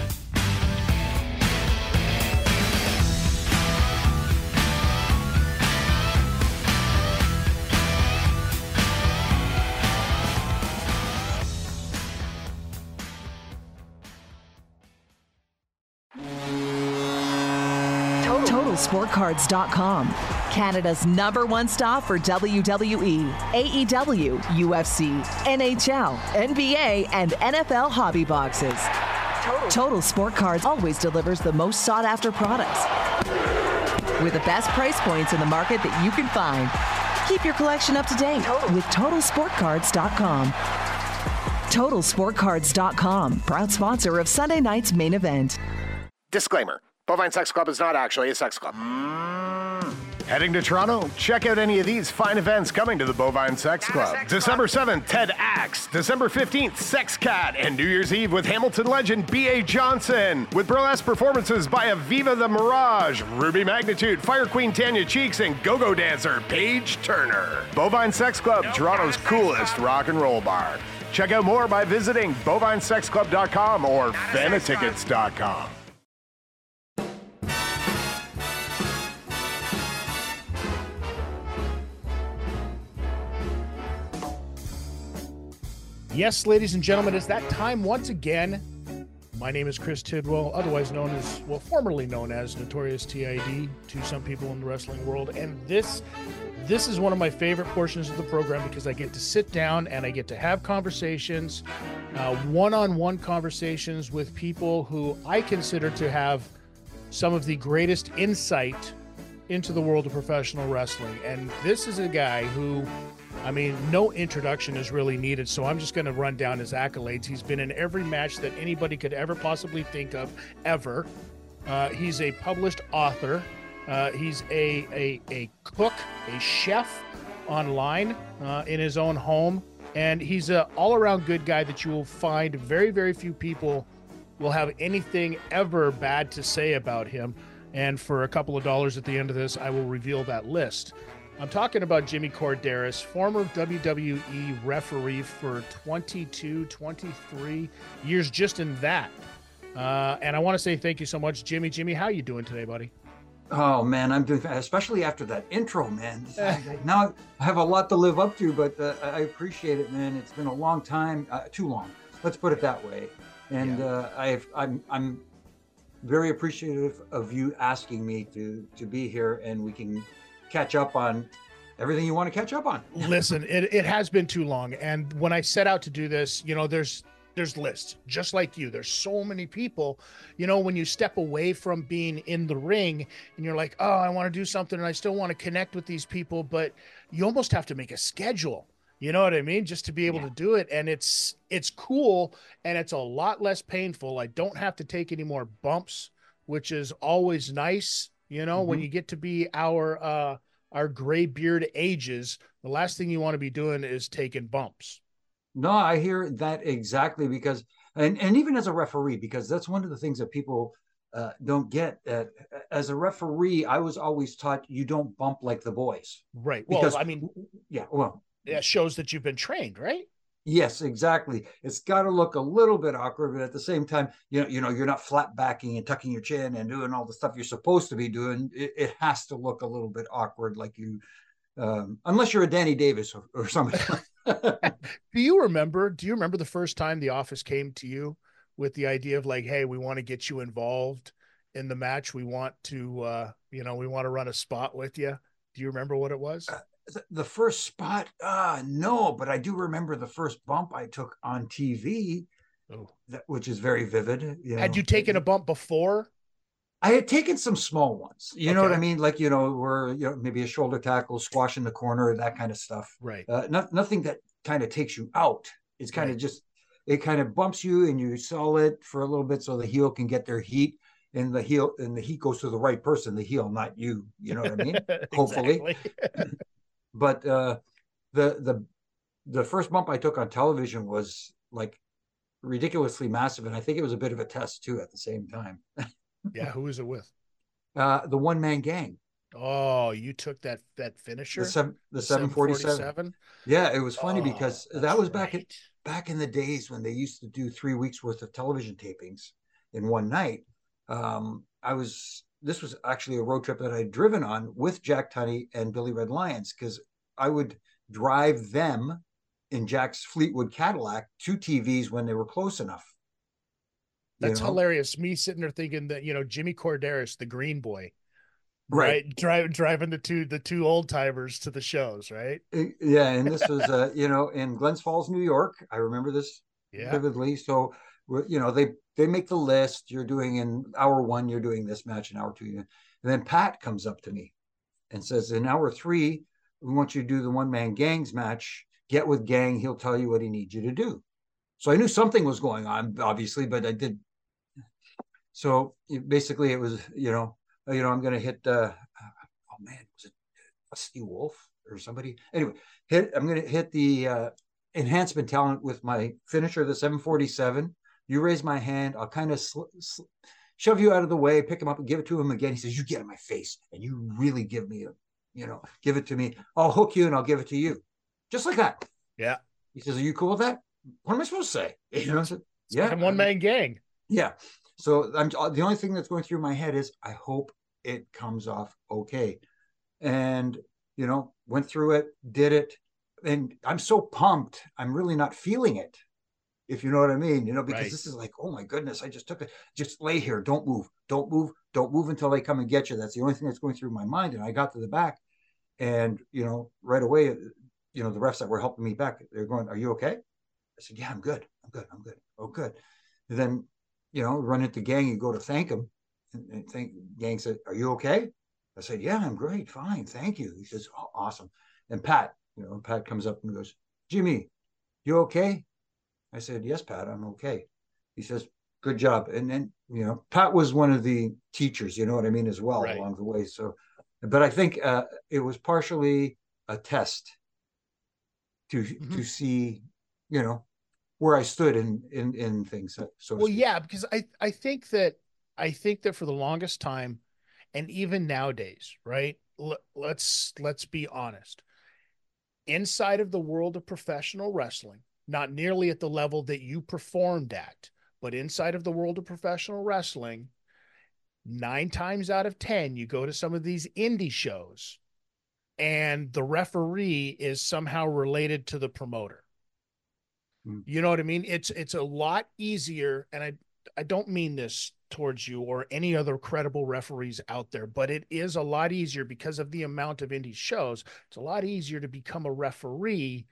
Sportcards.com, Canada's #1 stop for WWE, AEW, UFC, NHL, NBA, and NFL hobby boxes. Total Sport Cards always delivers the most sought-after products with the best price points in the market that you can find. Keep your collection up to date with TotalSportCards.com. TotalSportCards.com, proud sponsor of Sunday night's main event. Disclaimer. Bovine Sex Club is not actually a sex club. Heading to Toronto? Check out any of these fine events coming to the Bovine Sex Club. December 7th, Ted Axe. December 15th, Sex Cat. And New Year's Eve with Hamilton legend B.A. Johnson. With burlesque performances by Aviva the Mirage, Ruby Magnitude, Fire Queen Tanya Cheeks, and go-go dancer Paige Turner. Bovine Sex Club, Toronto's coolest rock and roll bar. Check out more by visiting bovinesexclub.com or fanatickets.com. Yes, ladies and gentlemen, it's that time once again. My name is Chris Tidwell, otherwise known as, well, formerly known as Notorious TID to some people in the wrestling world. And this is one of my favorite portions of the program because I get to sit down and I get to have conversations, one-on-one conversations with people who I consider to have some of the greatest insight into the world of professional wrestling. And this is a guy who... I mean, no introduction is really needed, so I'm just going to run down his accolades. He's been in every match that anybody could ever possibly think of, ever. He's a published author. He's a cook, a chef online in his own home, and he's an all-around good guy that you will find very, very few people will have anything ever bad to say about him. And for a couple of dollars at the end of this, I will reveal that list. I'm talking about Jimmy Korderas, former WWE referee for 22, 23 years just in that. And I want to say thank you so much, Jimmy. Jimmy, how you doing today, buddy? Oh, man, I'm doing, especially after that intro, man. Now I have a lot to live up to, but I appreciate it, man. It's been a long time, too long. Let's put it that way. And yeah. I'm very appreciative of you asking me to be here, and we can catch up on everything you want to catch up on. Listen, it has been too long. And when I set out to do this, you know, there's lists just like you. There's so many people, you know, when you step away from being in the ring and you're like, oh, I want to do something and I still want to connect with these people, but you almost have to make a schedule. You know what I mean? Just to be able to do it. And it's cool. And it's a lot less painful. I don't have to take any more bumps, which is always nice. You know, when you get to be our gray beard ages, the last thing you want to be doing is taking bumps. No, I hear that exactly because, and even as a referee, because that's one of the things that people don't get. As a referee, I was always taught you don't bump like the boys. Right. Well, because, I mean, yeah, well. That shows that you've been trained, right? Yes, exactly. It's got to look a little bit awkward, but at the same time, you know, you're not flat backing and tucking your chin and doing all the stuff you're supposed to be doing. It has to look a little bit awkward, like you, unless you're a Danny Davis or somebody. Do you remember the first time the office came to you with the idea of like, hey, we want to get you involved in the match. We want to, we want to run a spot with you. Do you remember what it was? The first spot? No, but I do remember the first bump I took on TV, which is very vivid. Had you taken a bump before? I had taken some small ones, you know what I mean? Like, where, maybe a shoulder tackle, squash in the corner, that kind of stuff. Right. Nothing that kind of takes you out. It's kind of just, it kind of bumps you and you sell it for a little bit so the heel can get their heat, and the heat goes to the right person, the heel, not you. You know what I mean? Hopefully. But the first bump I took on television was like ridiculously massive. And I think it was a bit of a test too at the same time. Yeah, who was it with? The One Man Gang. Oh, you took that finisher, the 747. Yeah, it was funny because that was back in the days when they used to do 3 weeks worth of television tapings in one night. This was actually a road trip that I had driven on with Jack Tunney and Billy Red Lions, because I would drive them in Jack's Fleetwood Cadillac to TVs when they were close enough. That's hilarious. Me sitting there thinking that, Jimmy Korderas, the green boy, right? Driving the two old timers to the shows, right? Yeah. And this was, in Glens Falls, New York. I remember this vividly. So, they make the list. You're doing in hour one, you're doing this match in hour two. And then Pat comes up to me and says, in hour three, we want you to do the One Man Gang's match. Get with Gang. He'll tell you what he needs you to do. So I knew something was going on, obviously, but I did. So basically it was, I'm going to hit, was it Dusty Wolf or somebody? Anyway, I'm going to hit the enhancement talent with my finisher, the 747. You raise my hand. I'll kind of shove you out of the way, pick him up and give it to him again. He says, you get in my face and you really give me give it to me. I'll hook you and I'll give it to you. Just like that. Yeah. He says, are you cool with that? What am I supposed to say? I'm One Man Gang. Yeah. So the only thing that's going through my head is I hope it comes off okay. And, went through it, did it. And I'm so pumped. I'm really not feeling it, if you know what I mean, because this is like, oh my goodness, I just took it. Just lay here. Don't move. Don't move. Don't move until they come and get you. That's the only thing that's going through my mind. And I got to the back and, right away, the refs that were helping me back, they're going, are you okay? I said, yeah, I'm good. Oh, good. And then, run into Gang, you go to thank him. And Gang said, are you okay? I said, yeah, I'm great. Fine. Thank you. He says, oh, awesome. And Pat, Pat comes up and goes, Jimmy, you okay? I said, yes, Pat, I'm okay. He says, good job. And then, Pat was one of the teachers, you know what I mean, as well along the way. So, but I think it was partially a test to see, where I stood in things. So because I think that for the longest time, and even nowadays, right? Let's be honest. Inside of the world of professional wrestling, not nearly at the level that you performed at, but inside of the world of professional wrestling, 9 times out of 10, you go to some of these indie shows, and the referee is somehow related to the promoter. You know what I mean? It's a lot easier, and I don't mean this towards you or any other credible referees out there, but it is a lot easier because of the amount of indie shows. It's a lot easier to become a referee,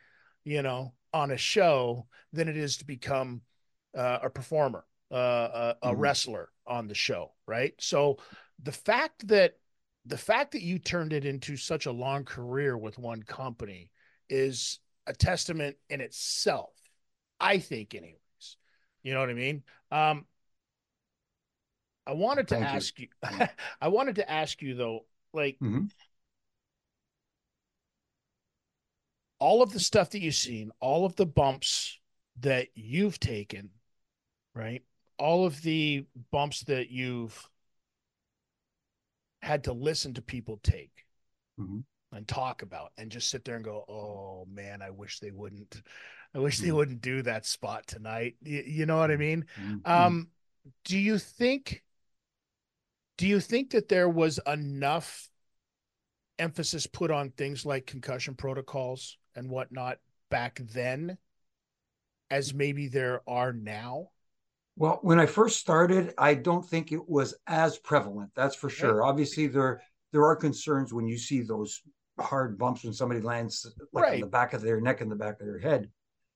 on a show than it is to become a performer, a wrestler on the show, right? So the fact that you turned it into such a long career with one company is a testament in itself. I think anyways, you know what I mean? I wanted to ask you though, like all of the stuff that you've seen, all of the bumps that you've taken, right? All of the bumps that you've had to listen to people take and talk about and just sit there and go, oh man, I wish they wouldn't. I wish they wouldn't do that spot tonight. You know what I mean? Do you think that there was enough emphasis put on things like concussion protocols and whatnot back then as maybe there are now? Well, when I first started, I don't think it was as prevalent. That's for sure. Yeah. Obviously, there are concerns when you see those hard bumps when somebody lands like on the back of their neck and the back of their head.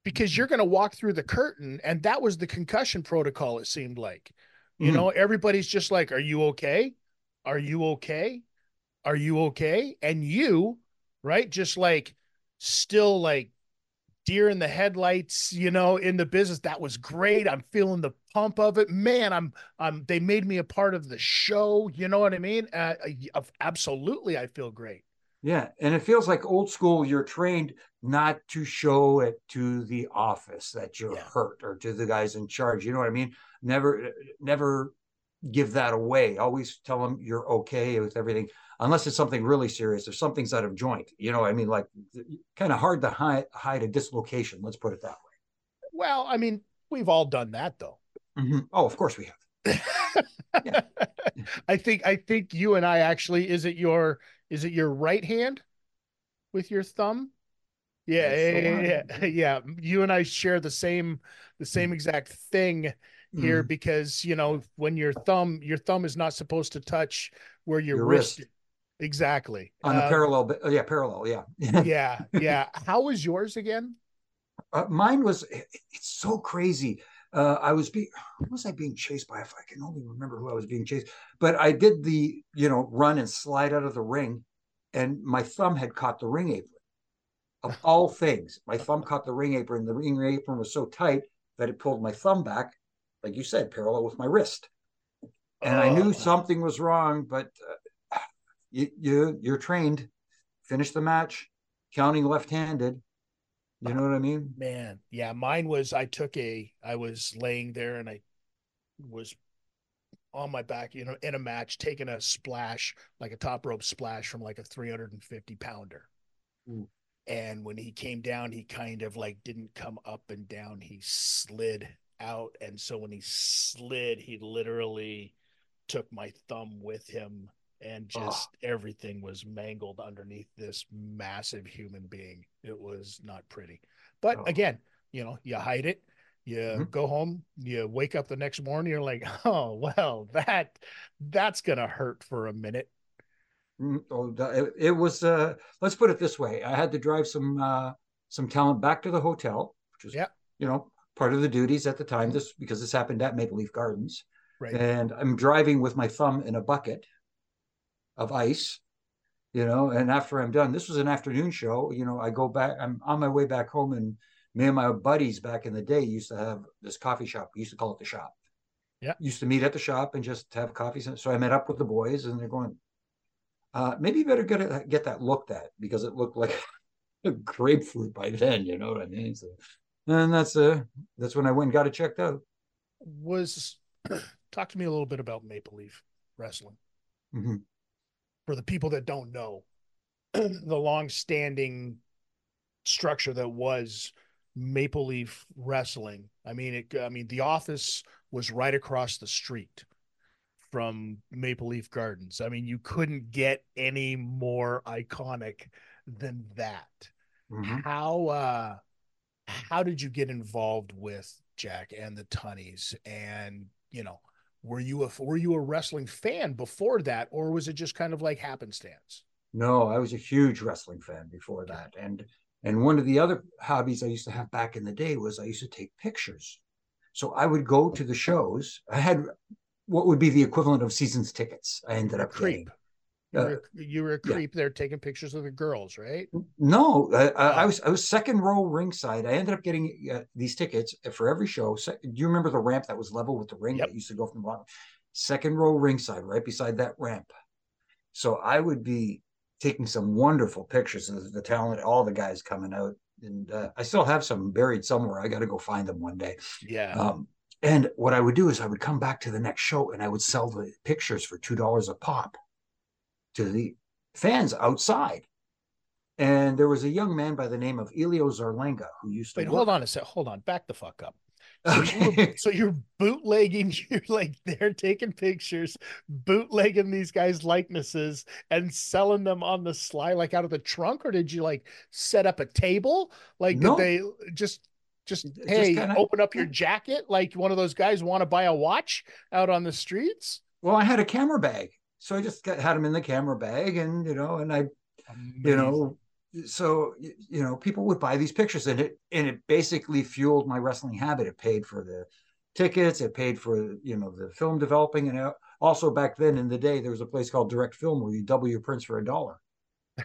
Because you're going to walk through the curtain, and that was the concussion protocol, it seemed like. You know, everybody's just like, are you okay? Are you okay? Are you okay? And you, right, just like still like deer in the headlights, you know, in the business. That was great. I'm feeling the pump of it. Man, they made me a part of the show. You know what I mean? Absolutely, I feel great. Yeah, and it feels like old school, you're trained not to show it to the office that you're hurt or to the guys in charge. You know what I mean? Never give that away. Always tell them you're okay with everything, unless it's something really serious. If something's out of joint, you know what I mean? Like, kind of hard to hide a dislocation. Let's put it that way. Well, I mean, we've all done that, though. Mm-hmm. Oh, of course we have. Yeah. I think you and I actually, is it your right hand with your thumb? Yeah. You and I share the same exact thing here, because, you know, when your thumb is not supposed to touch where your wrist is. Exactly. On the parallel. Yeah. How was yours again? Mine was, it's so crazy. I was being chased by, if I can only remember who I was being chased, but I did the, you know, run and slide out of the ring, and my thumb had caught the ring apron. Of all things, my thumb caught the ring apron. The ring apron was so tight that it pulled my thumb back, like you said, parallel with my wrist. And I knew something was wrong, but you're trained, finish the match, counting left-handed. You know what I mean? Man. Yeah. Mine was, I was laying there and I was on my back, you know, in a match, taking a splash, like a top rope splash from like a 350 pounder. Ooh. And when he came down, he kind of like didn't come up and down. He slid out. And so when he slid, he literally took my thumb with him, and just everything was mangled underneath this massive human being. It was not pretty. But again, you know, you hide it, you go home, you wake up the next morning, you're like, oh, well, that's going to hurt for a minute. Oh, it was, let's put it this way. I had to drive some talent back to the hotel, which was, you know, part of the duties at the time, because this happened at Maple Leaf Gardens. Right. And I'm driving with my thumb in a bucket of ice, you know, and after I'm done, this was an afternoon show, you know, I go back, I'm on my way back home, and me and my buddies back in the day used to have this coffee shop. We used to call it the shop. Yeah. Used to meet at the shop and just have coffees. So I met up with the boys, and they're going, maybe you better get that looked at, because it looked like a grapefruit by then, you know what I mean? So, and that's when I went and got it checked out. Talk to me a little bit about Maple Leaf Wrestling. Mm-hmm. For the people that don't know, the long-standing structure that was Maple Leaf Wrestling. I mean, the office was right across the street from Maple Leaf Gardens. I mean, you couldn't get any more iconic than that. Mm-hmm. How did you get involved with Jack and the Tunneys, and, you know, Were you a wrestling fan before that, or was it just kind of like happenstance? No, I was a huge wrestling fan before that. And one of the other hobbies I used to have back in the day was I used to take pictures. So I would go to the shows. I had what would be the equivalent of season's tickets. I ended up creep. You were a creep there taking pictures of the girls, right? No, I was second row ringside. I ended up getting these tickets for every show. Do you remember the ramp that was level with the ring that used to go from the bottom? Second row ringside, right beside that ramp. So I would be taking some wonderful pictures of the talent, all the guys coming out, and I still have some buried somewhere. I got to go find them one day. Yeah. And what I would do is I would come back to the next show and I would sell the pictures for $2 a pop to the fans outside. And there was a young man by the name of Elio Zarlenga who used to... Wait, hold on a sec. Hold on. Back the fuck up. So, you're bootlegging, you're like there taking pictures, bootlegging these guys' likenesses and selling them on the sly, like out of the trunk? Or did you like set up a table? Like, no. Did they just... Just hey, kinda... open up your jacket like one of those guys want to buy a watch out on the streets? Well, I had a camera bag. So I just had him in the camera bag and, you know, and I, amazing. You know, so, you know, people would buy these pictures and it basically fueled my wrestling habit. It paid for the tickets. It paid for, you know, the film developing. And also back then in the day, there was a place called Direct Film where you double your prints for $1.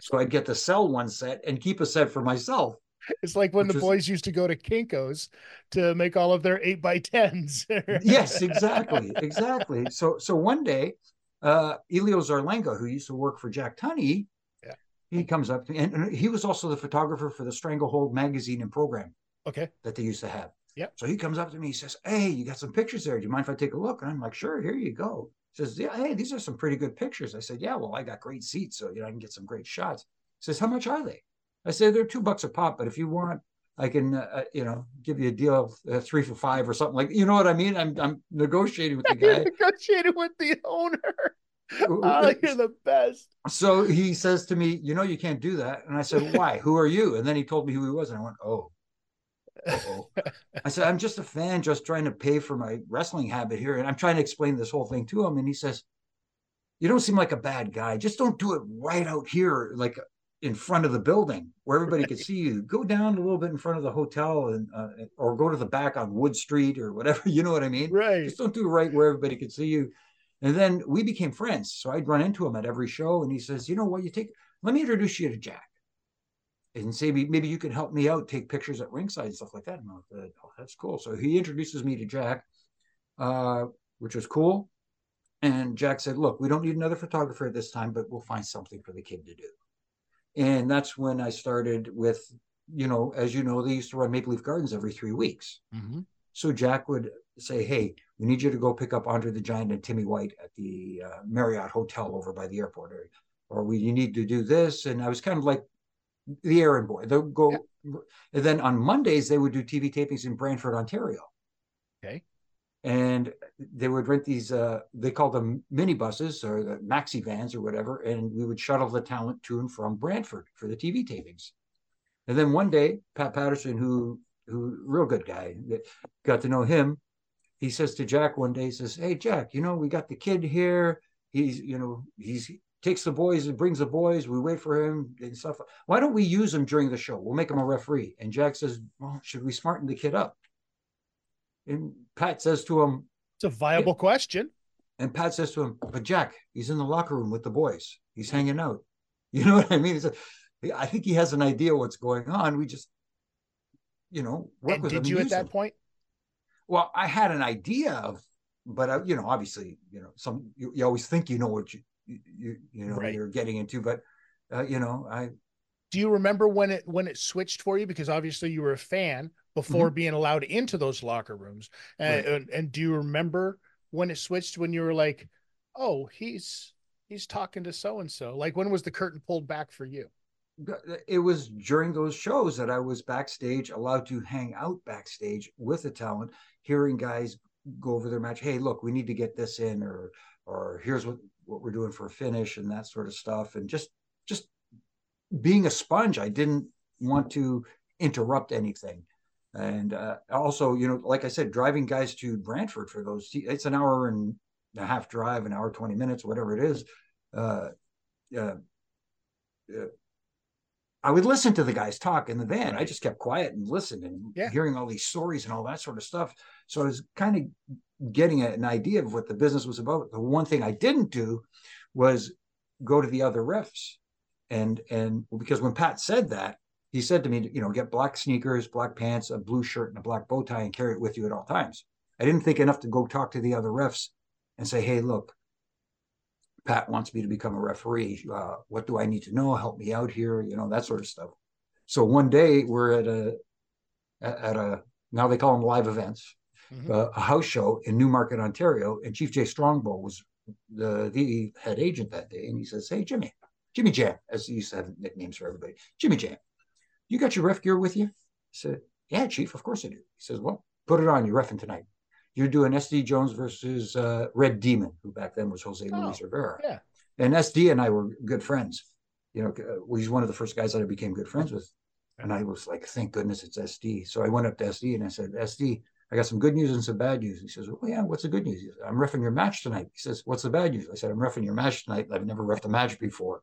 So I'd get to sell one set and keep a set for myself. It's like when the boys used to go to Kinko's to make all of their 8x10s. Yes, exactly. Exactly. So one day, Elio Zarlenga, who used to work for Jack Tunney, yeah. He comes up to me, and he was also the photographer for the Stranglehold magazine and program that they used to have. Yeah. So he comes up to me, he says, hey, you got some pictures there. Do you mind if I take a look? And I'm like, sure, here you go. He says, yeah, hey, these are some pretty good pictures. I said, yeah, well, I got great seats, so, you know, I can get some great shots. He says, how much are they? I said, they're $2 a pop, but if you want, I can, you know, give you a deal, 3 for $5 or something like, you know what I mean? I'm negotiating with the guy. You negotiated with the owner. Oh, you're the best. So he says to me, you know, you can't do that. And I said, why? Who are you? And then he told me who he was. And I went, oh, I said, I'm just a fan, just trying to pay for my wrestling habit here. And I'm trying to explain this whole thing to him. And he says, you don't seem like a bad guy. Just don't do it right out here. Like, in front of the building where everybody could see you. Go down a little bit in front of the hotel and or go to the back on Wood Street or whatever, you know what I mean? Right. Just don't do it right where everybody could see you. And then we became friends. So I'd run into him at every show and he says, you know what, let me introduce you to Jack and say, maybe you could help me out, take pictures at ringside and stuff like that. And I'm like, oh, that's cool. So he introduces me to Jack, which was cool. And Jack said, look, we don't need another photographer at this time, but we'll find something for the kid to do. And that's when I started with, you know, as you know, they used to run Maple Leaf Gardens every 3 weeks. Mm-hmm. So Jack would say, hey, we need you to go pick up Andre the Giant and Timmy White at the Marriott Hotel over by the airport. Or you need to do this. And I was kind of like the errand boy. They'll go. Yeah. And then on Mondays, they would do TV tapings in Brantford, Ontario. Okay. And they would rent these, they called them minibuses or the maxi vans or whatever. And we would shuttle the talent to and from Brantford for the TV tapings. And then one day, Pat Patterson, who real good guy, got to know him. He says to Jack one day, he says, hey, Jack, you know, we got the kid here. He takes the boys and brings the boys. We wait for him and stuff. Why don't we use him during the show? We'll make him a referee. And Jack says, well, should we smarten the kid up? And Pat says to him, it's a viable question. And Pat says to him, but Jack, he's in the locker room with the boys. He's hanging out. You know what I mean? I think he has an idea what's going on. We just, you know, work and with him. Did you at that point? Well, I had an idea but I, you know, obviously, you know, you always think you know what you know, right. You're getting into, but you know, do you remember when it switched for you? Because obviously you were a fan before mm-hmm. being allowed into those locker rooms. And, right. and do you remember when it switched, when you were like, oh, he's talking to so-and-so? Like, when was the curtain pulled back for you? It was during those shows that I was backstage, allowed to hang out backstage with the talent, hearing guys go over their match. Hey, look, we need to get this in, or here's what we're doing for a finish and that sort of stuff. And just being a sponge, I didn't want to interrupt anything. And also, you know, like I said, driving guys to Brantford for those, it's an hour and a half drive, an hour, 20 minutes, whatever it is. I would listen to the guys talk in the van. I just kept quiet and listened and hearing all these stories and all that sort of stuff. So I was kind of getting an idea of what the business was about. The one thing I didn't do was go to the other refs. And because when Pat said that, he said to me, you know, get black sneakers, black pants, a blue shirt, and a black bow tie, and carry it with you at all times. I didn't think enough to go talk to the other refs and say, hey, look, Pat wants me to become a referee. What do I need to know? Help me out here, you know, that sort of stuff. So one day we're at a now they call them live events, mm-hmm. A house show in Newmarket, Ontario, and Chief Jay Strongbow was the head agent that day, and he says, hey, Jimmy Jam, as he used to have nicknames for everybody, Jimmy Jam. You got your ref gear with you? I said, yeah, Chief, of course I do. He says, well, put it on. You're reffing tonight. You're doing SD Jones versus Red Demon, who back then was Jose Luis Rivera. Yeah. And SD and I were good friends. You know, he's one of the first guys that I became good friends with. And I was like, thank goodness it's SD. So I went up to SD and I said, SD, I got some good news and some bad news. He says, oh yeah, what's the good news? He says, I'm reffing your match tonight. He says, what's the bad news? I said, I'm reffing your match tonight. I've never reffed a match before.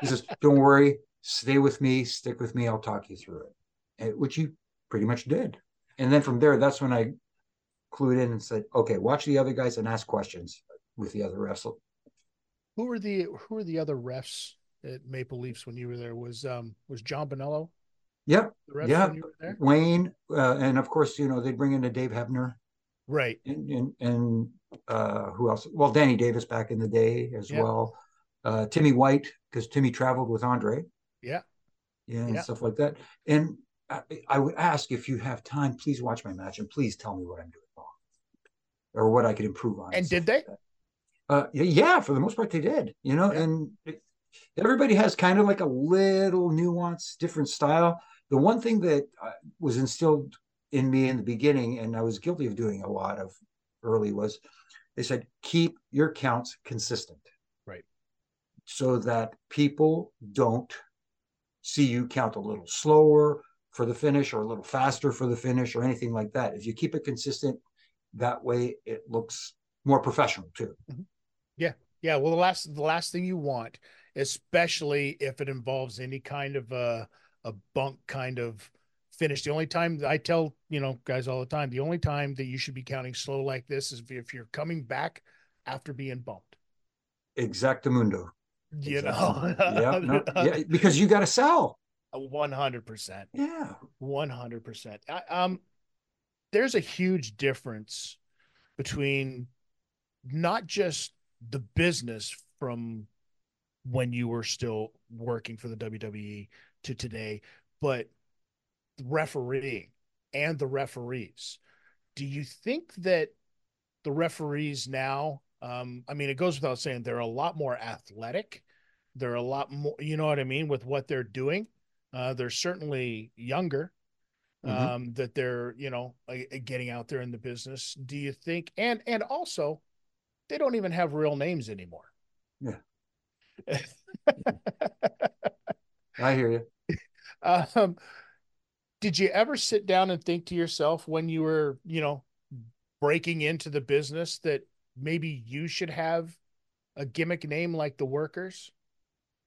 He says, don't worry, stay with me, stick with me. I'll talk you through it. And, which he pretty much did. And then from there, that's when I clued in and said, okay, watch the other guys and ask questions with the other refs. Who were the other refs at Maple Leafs when you were there? Was John Bonello? Yep. Yeah. Wayne. And of course, you know, they bring in a Dave Hebner. Right. And who else? Well, Danny Davis back in the day as well. Timmy White, because Timmy traveled with Andre. Yeah. Yeah. And stuff like that. And I would ask, if you have time, please watch my match and please tell me what I'm doing wrong or what I could improve on. And did they? Yeah, for the most part, they did, you know, and everybody has kind of like a little nuance, different style. The one thing that was instilled in me in the beginning, and I was guilty of doing a lot of early, was they said, keep your counts consistent. Right. So that people don't see you count a little slower for the finish or a little faster for the finish or anything like that. If you keep it consistent, that way it looks more professional too. Mm-hmm. Yeah. Yeah. Well, the last thing you want, especially if it involves any kind of a bunk kind of finish. The only time I tell, you know, guys all the time, the only time that you should be counting slow like this is if you're coming back after being bumped. Exactamundo. You know? Yeah, no, yeah, because you got to sell. 100%. Yeah. 100%. There's a huge difference between not just the business from when you were still working for the WWE to today, but refereeing and the referees. Do you think that the referees now, I mean, it goes without saying, they're a lot more athletic. They're a lot more, you know what I mean, with what they're doing. They're certainly younger, that they're, you know, getting out there in the business. Do you think, and also they don't even have real names anymore. Yeah. I hear you. Did you ever sit down and think to yourself when you were, you know, breaking into the business that maybe you should have a gimmick name like the workers?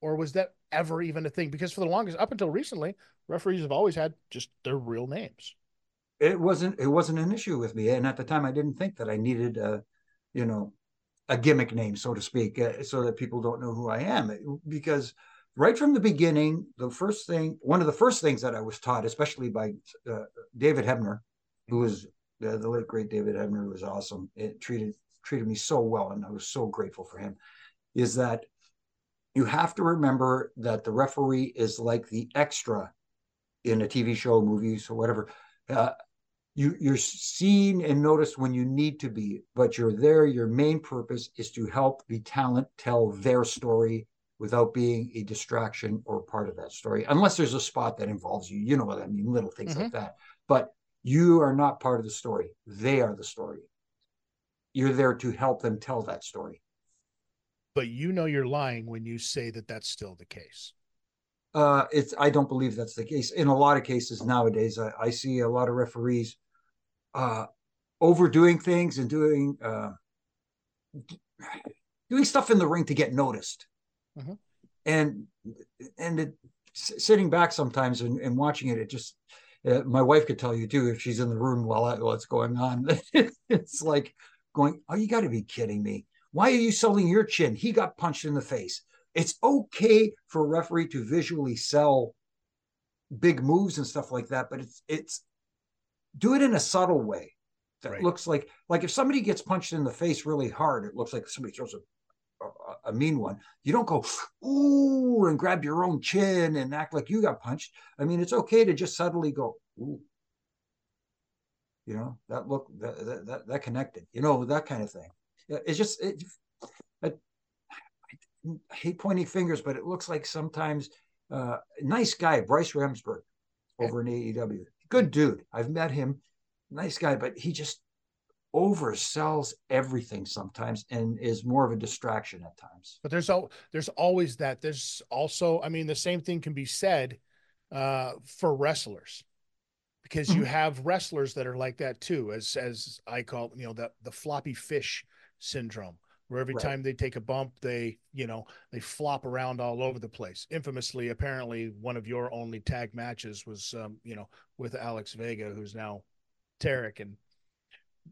Or was that ever even a thing? Because for the longest, up until recently, referees have always had just their real names. It wasn't an issue with me. And at the time, I didn't think that I needed a gimmick name, so to speak, so that people don't know who I am. Because right from the beginning, one of the first things that I was taught, especially by David Hebner, who was the late, great David Hebner, who was awesome. It treated me so well, and I was so grateful for him, is that you have to remember that the referee is like the extra in a TV show, movies, or whatever. You're seen and noticed when you need to be, but you're there. Your main purpose is to help the talent tell their story without being a distraction or part of that story, unless there's a spot that involves you. You know what I mean? Little things like that. But you are not part of the story. They are the story. You're there to help them tell that story. But you know you're lying when you say that that's still the case. I don't believe that's the case. In a lot of cases nowadays, I see a lot of referees overdoing things and doing stuff in the ring to get noticed, and sitting back sometimes and watching it. It just, my wife could tell you too if she's in the room what's going on. It's like going, oh, you got to be kidding me! Why are you selling your chin? He got punched in the face. It's okay for a referee to visually sell big moves and stuff like that, but it's do it in a subtle way that looks like if somebody gets punched in the face really hard, it looks like somebody throws a mean one. You don't go, ooh, and grab your own chin and act like you got punched. I mean, it's okay to just subtly go, ooh, you know, that look, that connected, you know, that kind of thing. It's just, I hate pointing fingers, but it looks like sometimes nice guy, Bryce Ramsburg over in AEW. Good dude. I've met him. Nice guy, but he just oversells everything sometimes and is more of a distraction at times. But there's always that. There's also, I mean, the same thing can be said for wrestlers, because you have wrestlers that are like that too, as I call, you know, the floppy fish syndrome, where every time they take a bump, they, you know, they flop around all over the place. Infamously, apparently one of your only tag matches was, you know, with Alex Vega, who's now Tarek. And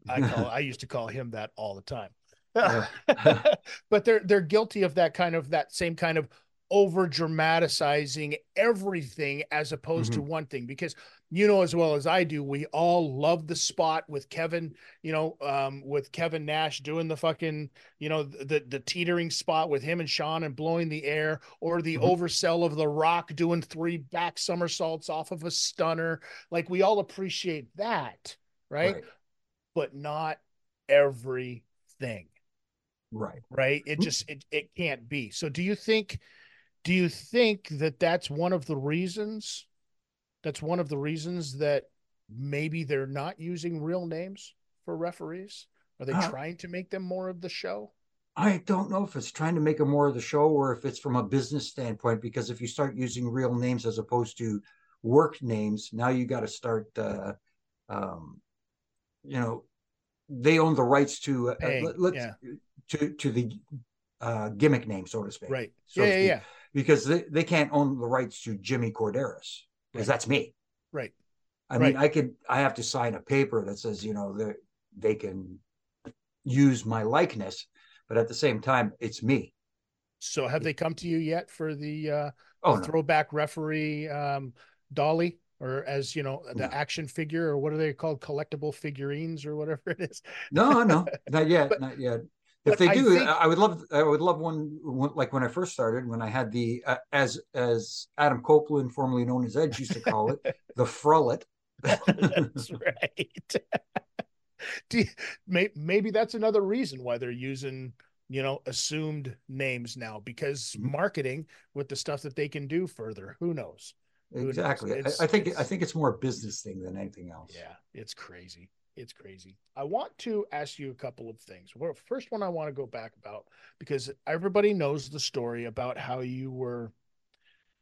I used to call him that all the time. But they're guilty of that same kind of over dramatizing everything as opposed to one thing, because you know as well as I do, we all love the spot with Kevin, you know, with Kevin Nash doing the fucking, you know, the teetering spot with him and Sean and blowing the air, or the oversell of The Rock doing 3 back somersaults off of a stunner. Like, we all appreciate that, right? But not everything. Right. It just, it can't be. So do you think that that's one of the reasons that maybe they're not using real names for referees? Are they trying to make them more of the show? I don't know if it's trying to make them more of the show or if it's from a business standpoint, because if you start using real names as opposed to work names, now you got to start, you know, they own the rights to the gimmick name, so to speak. Right. So to speak. Because they can't own the rights to Jimmy Korderas, because that's me. Right. I mean, I have to sign a paper that says, you know, that they can use my likeness, but at the same time, it's me. So have they come to you yet for the throwback referee dolly? Or as, you know, the action figure, or what are they called? Collectible figurines or whatever it is. No, not yet. Not yet. If they do, I would love one like when I first started, when I had the, as Adam Copeland, formerly known as Edge, used to call it, the Frullet. That's right. Maybe that's another reason why they're using, you know, assumed names now, because marketing with the stuff that they can do further, who knows? Exactly. I think it's more a business thing than anything else. Yeah, it's crazy. It's crazy. I want to ask you a couple of things. Well, first one I want to go back about, because everybody knows the story about how you were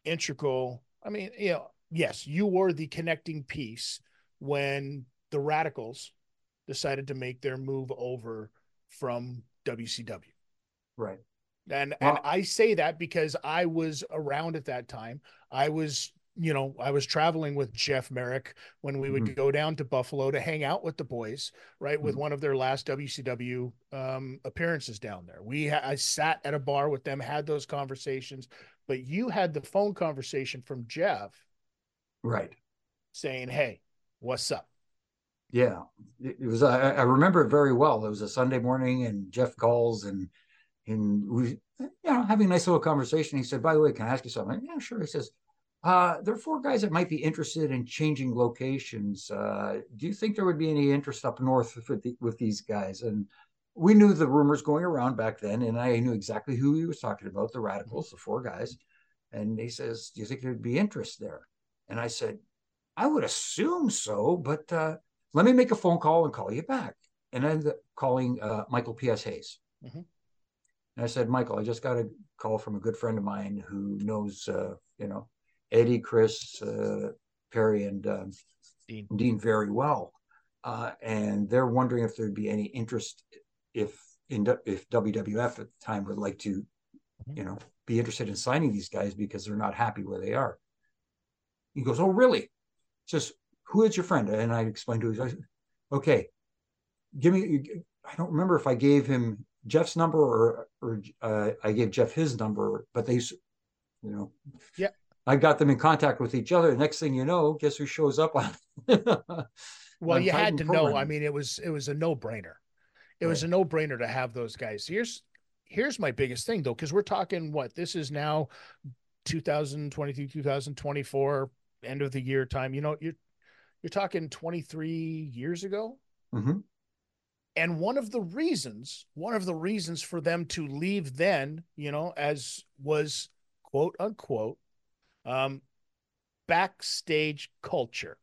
integral. I mean, you know, yes, you were the connecting piece when the Radicals decided to make their move over from WCW. Right. And I say that because I was around at that time. I was traveling with Jeff Merrick when we would go down to Buffalo to hang out with the boys, right, with one of their last WCW appearances down there. I sat at a bar with them, had those conversations, but you had the phone conversation from Jeff. Right. Saying, hey, what's up? Yeah, it was, I remember it very well. It was a Sunday morning and Jeff calls and we, you know, having a nice little conversation. He said, by the way, can I ask you something? Yeah, sure. He says, there are 4 guys that might be interested in changing locations. Do you think there would be any interest up north with these guys? And we knew the rumors going around back then, and I knew exactly who he was talking about, the Radicals, the 4 guys. And he says, do you think there'd be interest there? And I said, I would assume so, but let me make a phone call and call you back. And I ended up calling Michael P.S. Hayes. Mm-hmm. And I said, Michael, I just got a call from a good friend of mine who knows, you know, Eddie, Chris, Perry, and Dean very well. And they're wondering if there'd be any interest if WWF at the time would like to, you know, be interested in signing these guys because they're not happy where they are. He goes, oh, really? Just, who is your friend? And I explained to him, I said, okay, give me, I don't remember if I gave him Jeff's number or I gave Jeff his number, but they, you know. Yeah. I got them in contact with each other. Next thing you know, guess who shows up on? Well, you had to know. I mean, it was a no-brainer. It was a no-brainer to have those guys. Here's my biggest thing, though, because we're talking this is now 2023, 2024, end of the year time. You know, you're talking 23 years ago. Mm-hmm. And one of the reasons for them to leave then, you know, as was quote unquote, backstage culture.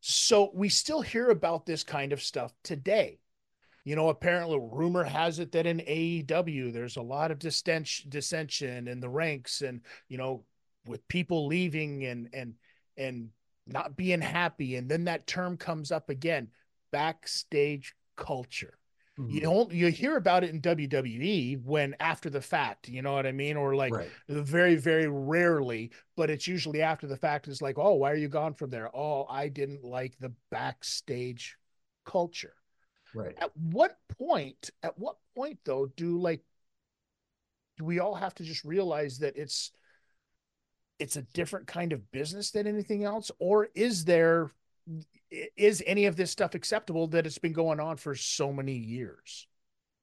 So we still hear about this kind of stuff today. You know, apparently rumor has it that in AEW, there's a lot of dissension in the ranks, and, you know, with people leaving and not being happy. And then that term comes up again, backstage culture. Mm-hmm. You hear about it in WWE when after the fact, you know what I mean? Or like very, very rarely, but it's usually after the fact. It's like, oh, why are you gone from there? Oh, I didn't like the backstage culture. Right. At what point though, do we all have to just realize that it's a different kind of business than anything else? Or is any of this stuff acceptable that it's been going on for so many years?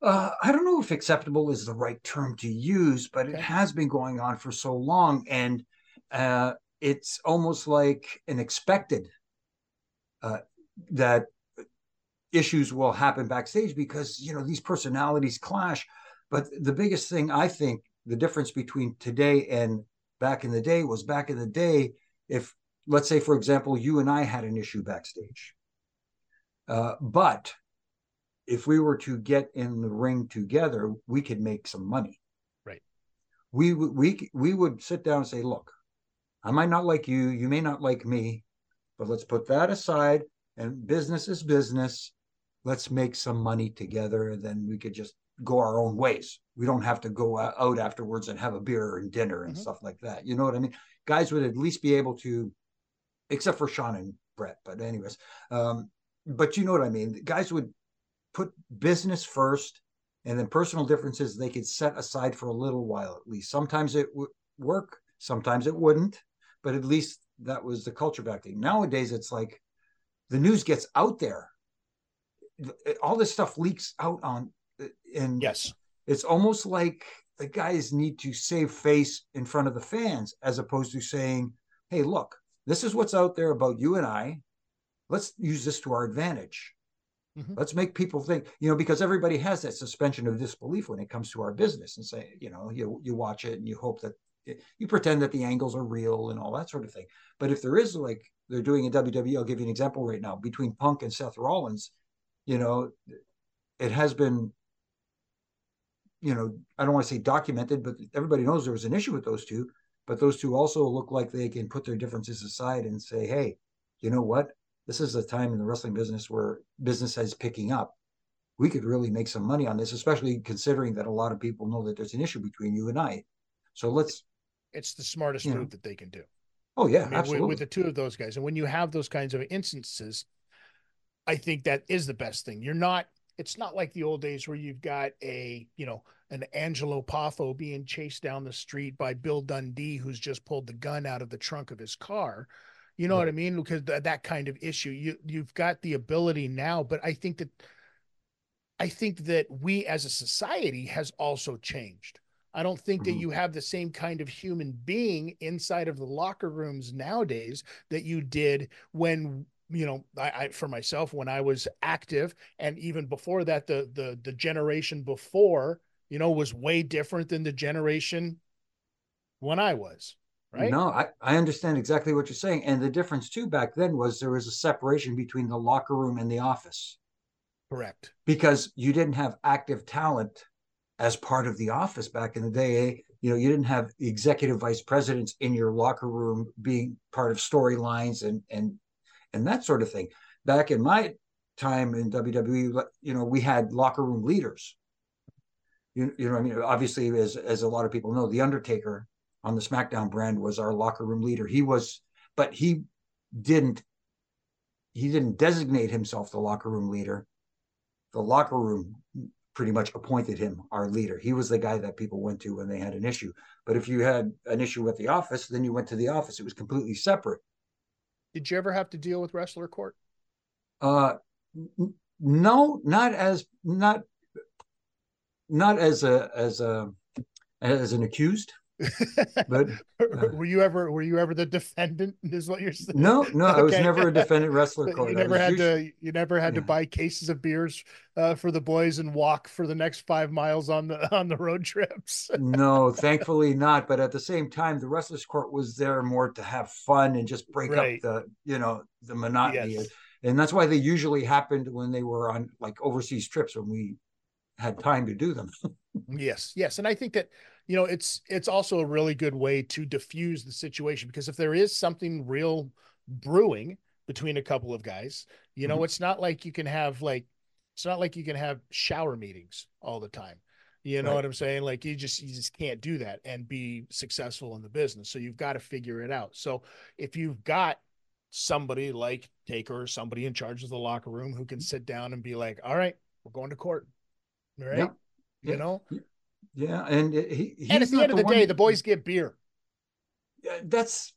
I don't know if acceptable is the right term to use, but it has been going on for so long. And it's almost like an expected that issues will happen backstage because, these personalities clash. But the biggest thing, I think, the difference between today and back in the day was back in the day, if, let's say, for example, you and I had an issue backstage. But if we were to get in the ring together, we could make some money. Right. We would sit down and say, look, I might not like you. You may not like me. But let's put that aside. And business is business. Let's make some money together. And then we could just go our own ways. We don't have to go out afterwards and have a beer and dinner and stuff like that. You know what I mean? Guys would at least be able to, except for Sean and Brett, but anyways, but you know what I mean? Guys would put business first, and then personal differences they could set aside for a little while at least. Sometimes it would work, sometimes it wouldn't, but at least that was the culture back then. Nowadays, it's like the news gets out there. All this stuff leaks out on, and yes, it's almost like the guys need to save face in front of the fans as opposed to saying, hey, look, this is what's out there about you and I. Let's use this to our advantage. Mm-hmm. Let's make people think, because everybody has that suspension of disbelief when it comes to our business and say, you watch it and you hope that you pretend that the angles are real and all that sort of thing. But if there is, like they're doing in WWE, I'll give you an example right now, between Punk and Seth Rollins, it has been, I don't want to say documented, but everybody knows there was an issue with those two, but those two also look like they can put their differences aside and say, hey, you know what? This is a time in the wrestling business where business is picking up. We could really make some money on this, especially considering that a lot of people know that there's an issue between you and I. So it's the smartest move that they can do. Oh yeah, absolutely. With the two of those guys. And when you have those kinds of instances, I think that is the best thing. It's not like the old days where you've got an Angelo Poffo being chased down the street by Bill Dundee, who's just pulled the gun out of the trunk of his car. You know what I mean? Because that kind of issue, you've got the ability now, but I think that we as a society has also changed. I don't think that you have the same kind of human being inside of the locker rooms nowadays that you did when, I for myself, when I was active, and even before that, the generation before, was way different than the generation when I was, right? No, I understand exactly what you're saying. And the difference too, back then was there was a separation between the locker room and the office. Correct. Because you didn't have active talent as part of the office back in the day. You didn't have executive vice presidents in your locker room being part of storylines and that sort of thing. Back in my time in WWE, we had locker room leaders. You know what I mean? Obviously, as a lot of people know, The Undertaker on the SmackDown brand was our locker room leader. But he didn't designate himself the locker room leader. The locker room pretty much appointed him our leader. He was the guy that people went to when they had an issue. But if you had an issue at the office, then you went to the office. It was completely separate. Did you ever have to deal with wrestler court? No, not as an accused. But were you ever the defendant? Is what you're saying? No, I was never a defendant. Wrestler court. You never had to buy cases of beers for the boys and walk for the next 5 miles on the road trips. No, thankfully not. But at the same time, the wrestler's court was there more to have fun and just break up the monotony, and that's why they usually happened when they were on like overseas trips when we had time to do them. Yes. Yes. And I think that, you know, it's also a really good way to diffuse the situation, because if there is something real brewing between a couple of guys, you know, mm-hmm. It's not like you can have shower meetings all the time. You know right. what I'm saying? Like you just can't do that and be successful in the business. So you've got to figure it out. So if you've got somebody like Taker or somebody in charge of the locker room who can sit down and be like, all right, we're going to court. Right. Yeah. You know? Yeah. And and at the end of the day, the boys get beer. It's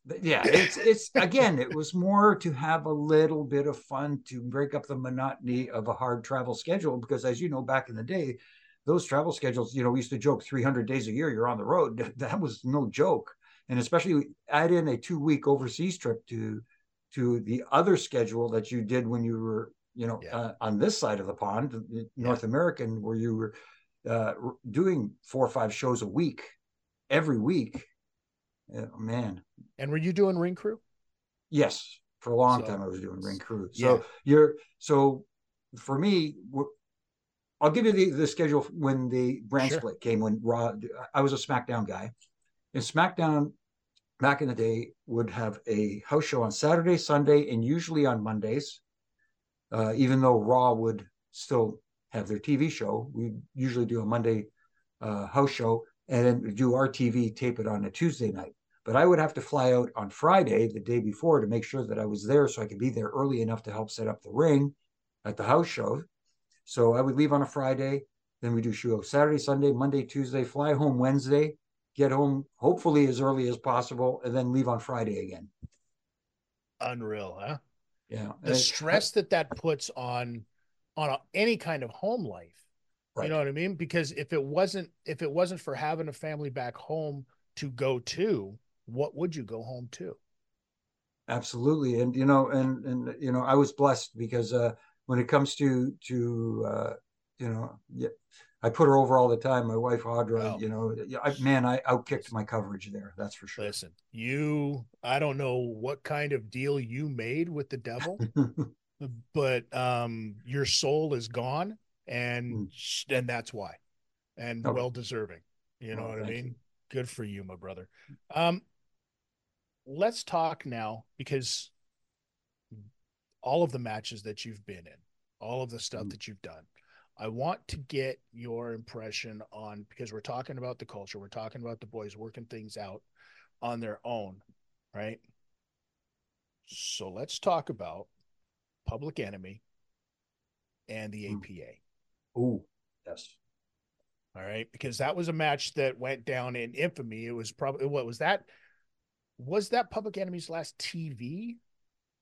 again, it was more to have a little bit of fun to break up the monotony of a hard travel schedule, because as you know, back in the day, those travel schedules, you know, we used to joke 300 days a year, you're on the road. That was no joke. And especially add in a 2-week overseas trip to the other schedule that you did when you were, you know, on this side of the pond, North American, where you were doing 4 or 5 shows a week, every week. Oh, man. And were you doing ring crew? Yes. For a long time, I was doing ring crew. So for me, I'll give you the schedule when the brand split came, when Raw, I was a SmackDown guy. And SmackDown back in the day would have a house show on Saturday, Sunday, and usually on Mondays. Even though Raw would still have their TV show, we usually do a Monday house show, and then do our TV, tape it on a Tuesday night. But I would have to fly out on Friday, the day before, to make sure that I was there so I could be there early enough to help set up the ring at the house show. So I would leave on a Friday, then we do show Saturday, Sunday, Monday, Tuesday, fly home Wednesday, get home hopefully as early as possible, and then leave on Friday again. Unreal, huh? Yeah. The stress that puts on any kind of home life. Right. You know what I mean? Because if it wasn't for having a family back home to go to, what would you go home to? Absolutely. And, you know, I was blessed because when it comes to you know, I put her over all the time. My wife, Audra, you know, I outkicked my coverage there. That's for sure. Listen, I don't know what kind of deal you made with the devil, but your soul is gone. And that's why, and well deserving, you know what I mean? You. Good for you, my brother. Let's talk now, because all of the matches that you've been in, all of the stuff that you've done, I want to get your impression on, because we're talking about the culture. We're talking about the boys working things out on their own. Right. So let's talk about Public Enemy and the APA. Oh, yes. All right. Because that was a match that went down in infamy. It was probably, what was that? Was that Public Enemy's last TV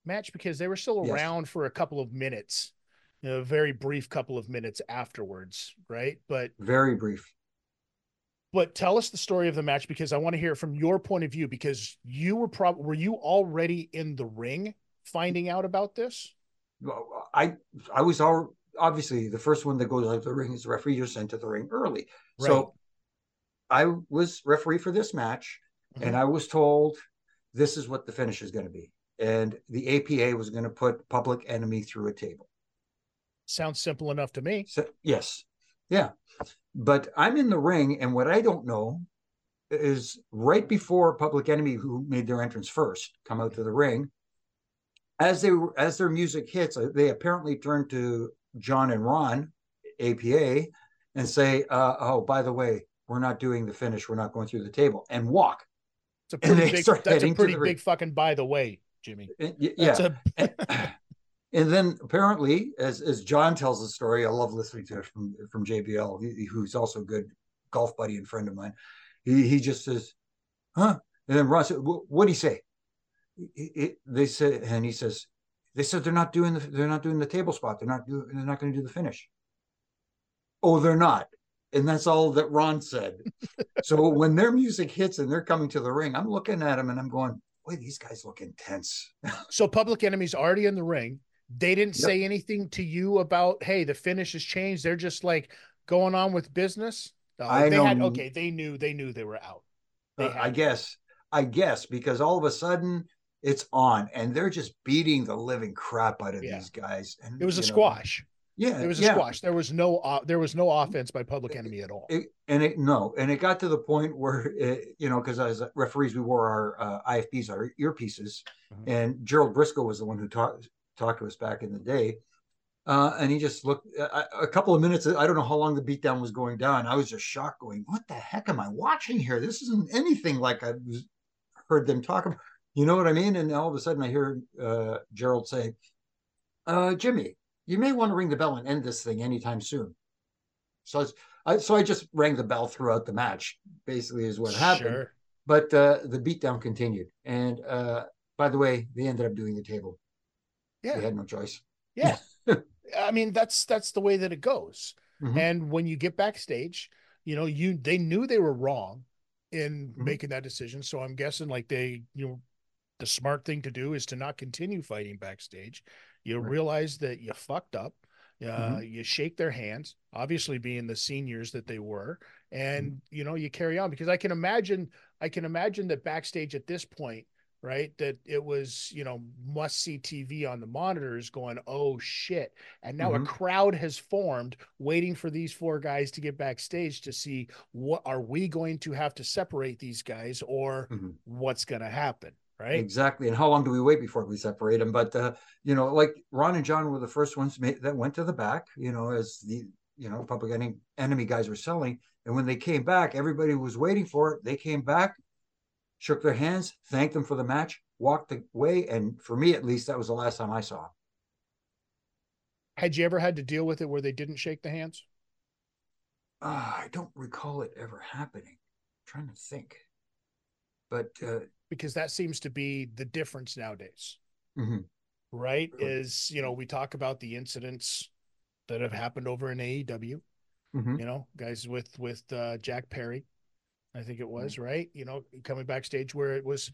match? Because they were still around for a couple of minutes, you know, a very brief couple of minutes afterwards. Right. But very brief. But tell us the story of the match, because I want to hear from your point of view, because you were were you already in the ring finding out about this? Well, I was all, obviously, the first one that goes out of the ring is the referee. You're sent to the ring early. Right. So I was referee for this match, and I was told this is what the finish is going to be. And the APA was going to put Public Enemy through a table. Sounds simple enough to me. So, yes. Yeah. But I'm in the ring, and what I don't know is right before Public Enemy, who made their entrance first, come out to the ring, as their music hits, they apparently turn to John and Ron, APA, and say, oh, by the way, we're not doing the finish. We're not going through the table, and walk. It's a pretty big, that's a pretty big fucking by the way, Jimmy. Yeah. And then apparently, as John tells the story, I love listening to it from JBL, who's also a good golf buddy and friend of mine. He just says, huh? And then Ron said, what'd he say? They said they're not doing the table spot. They're not going to do the finish. Oh, they're not. And that's all that Ron said. So when their music hits and they're coming to the ring, I'm looking at them and I'm going, boy, these guys look intense. So Public Enemy's already in the ring. They didn't say anything to you about, hey, the finish has changed. They're just like going on with business. They knew they were out. I guess because all of a sudden it's on and they're just beating the living crap out of these guys. And it was a squash. Yeah, it was a squash. There was no offense by Public Enemy at all. And it got to the point where it, you know, because as referees we wore our IFBs, our earpieces, and Gerald Briscoe was the one who talked to us back in the day. And he just looked a couple of minutes. I don't know how long the beatdown was going down. I was just shocked, going, "What the heck am I watching here? This isn't anything like I heard them talk about." You know what I mean? And all of a sudden, I hear Gerald say, "Jimmy, you may want to ring the bell and end this thing anytime soon." So I just rang the bell throughout the match. Basically, is what happened. Sure. But the beatdown continued, and by the way, they ended up doing the table. Yeah, they had no choice. Yeah. I mean, that's the way that it goes. Mm-hmm. And when you get backstage, you know, they knew they were wrong in making that decision. So I'm guessing like the smart thing to do is to not continue fighting backstage. You realize that you fucked up. You shake their hands, obviously being the seniors that they were. And, you know, you carry on, because I can imagine that backstage at this point, right, that it was, you know, must see TV on the monitors going, "Oh shit." And now a crowd has formed waiting for these four guys to get backstage to see, what are we going to have to separate these guys, or what's going to happen? Right. Exactly. And how long do we wait before we separate them? But, you know, like Ron and John were the first ones that went to the back, you know, as the, you know, Public Enemy guys were selling. And when they came back, everybody was waiting for it. They came back, shook their hands, thanked them for the match, walked away. And for me, at least, that was the last time I saw him. Had you ever had to deal with it where they didn't shake the hands? I don't recall it ever happening. I'm trying to think. But because that seems to be the difference nowadays, right? Is, you know, we talk about the incidents that have happened over in AEW, you know, guys with Jack Perry, I think it was, right? You know, coming backstage where it was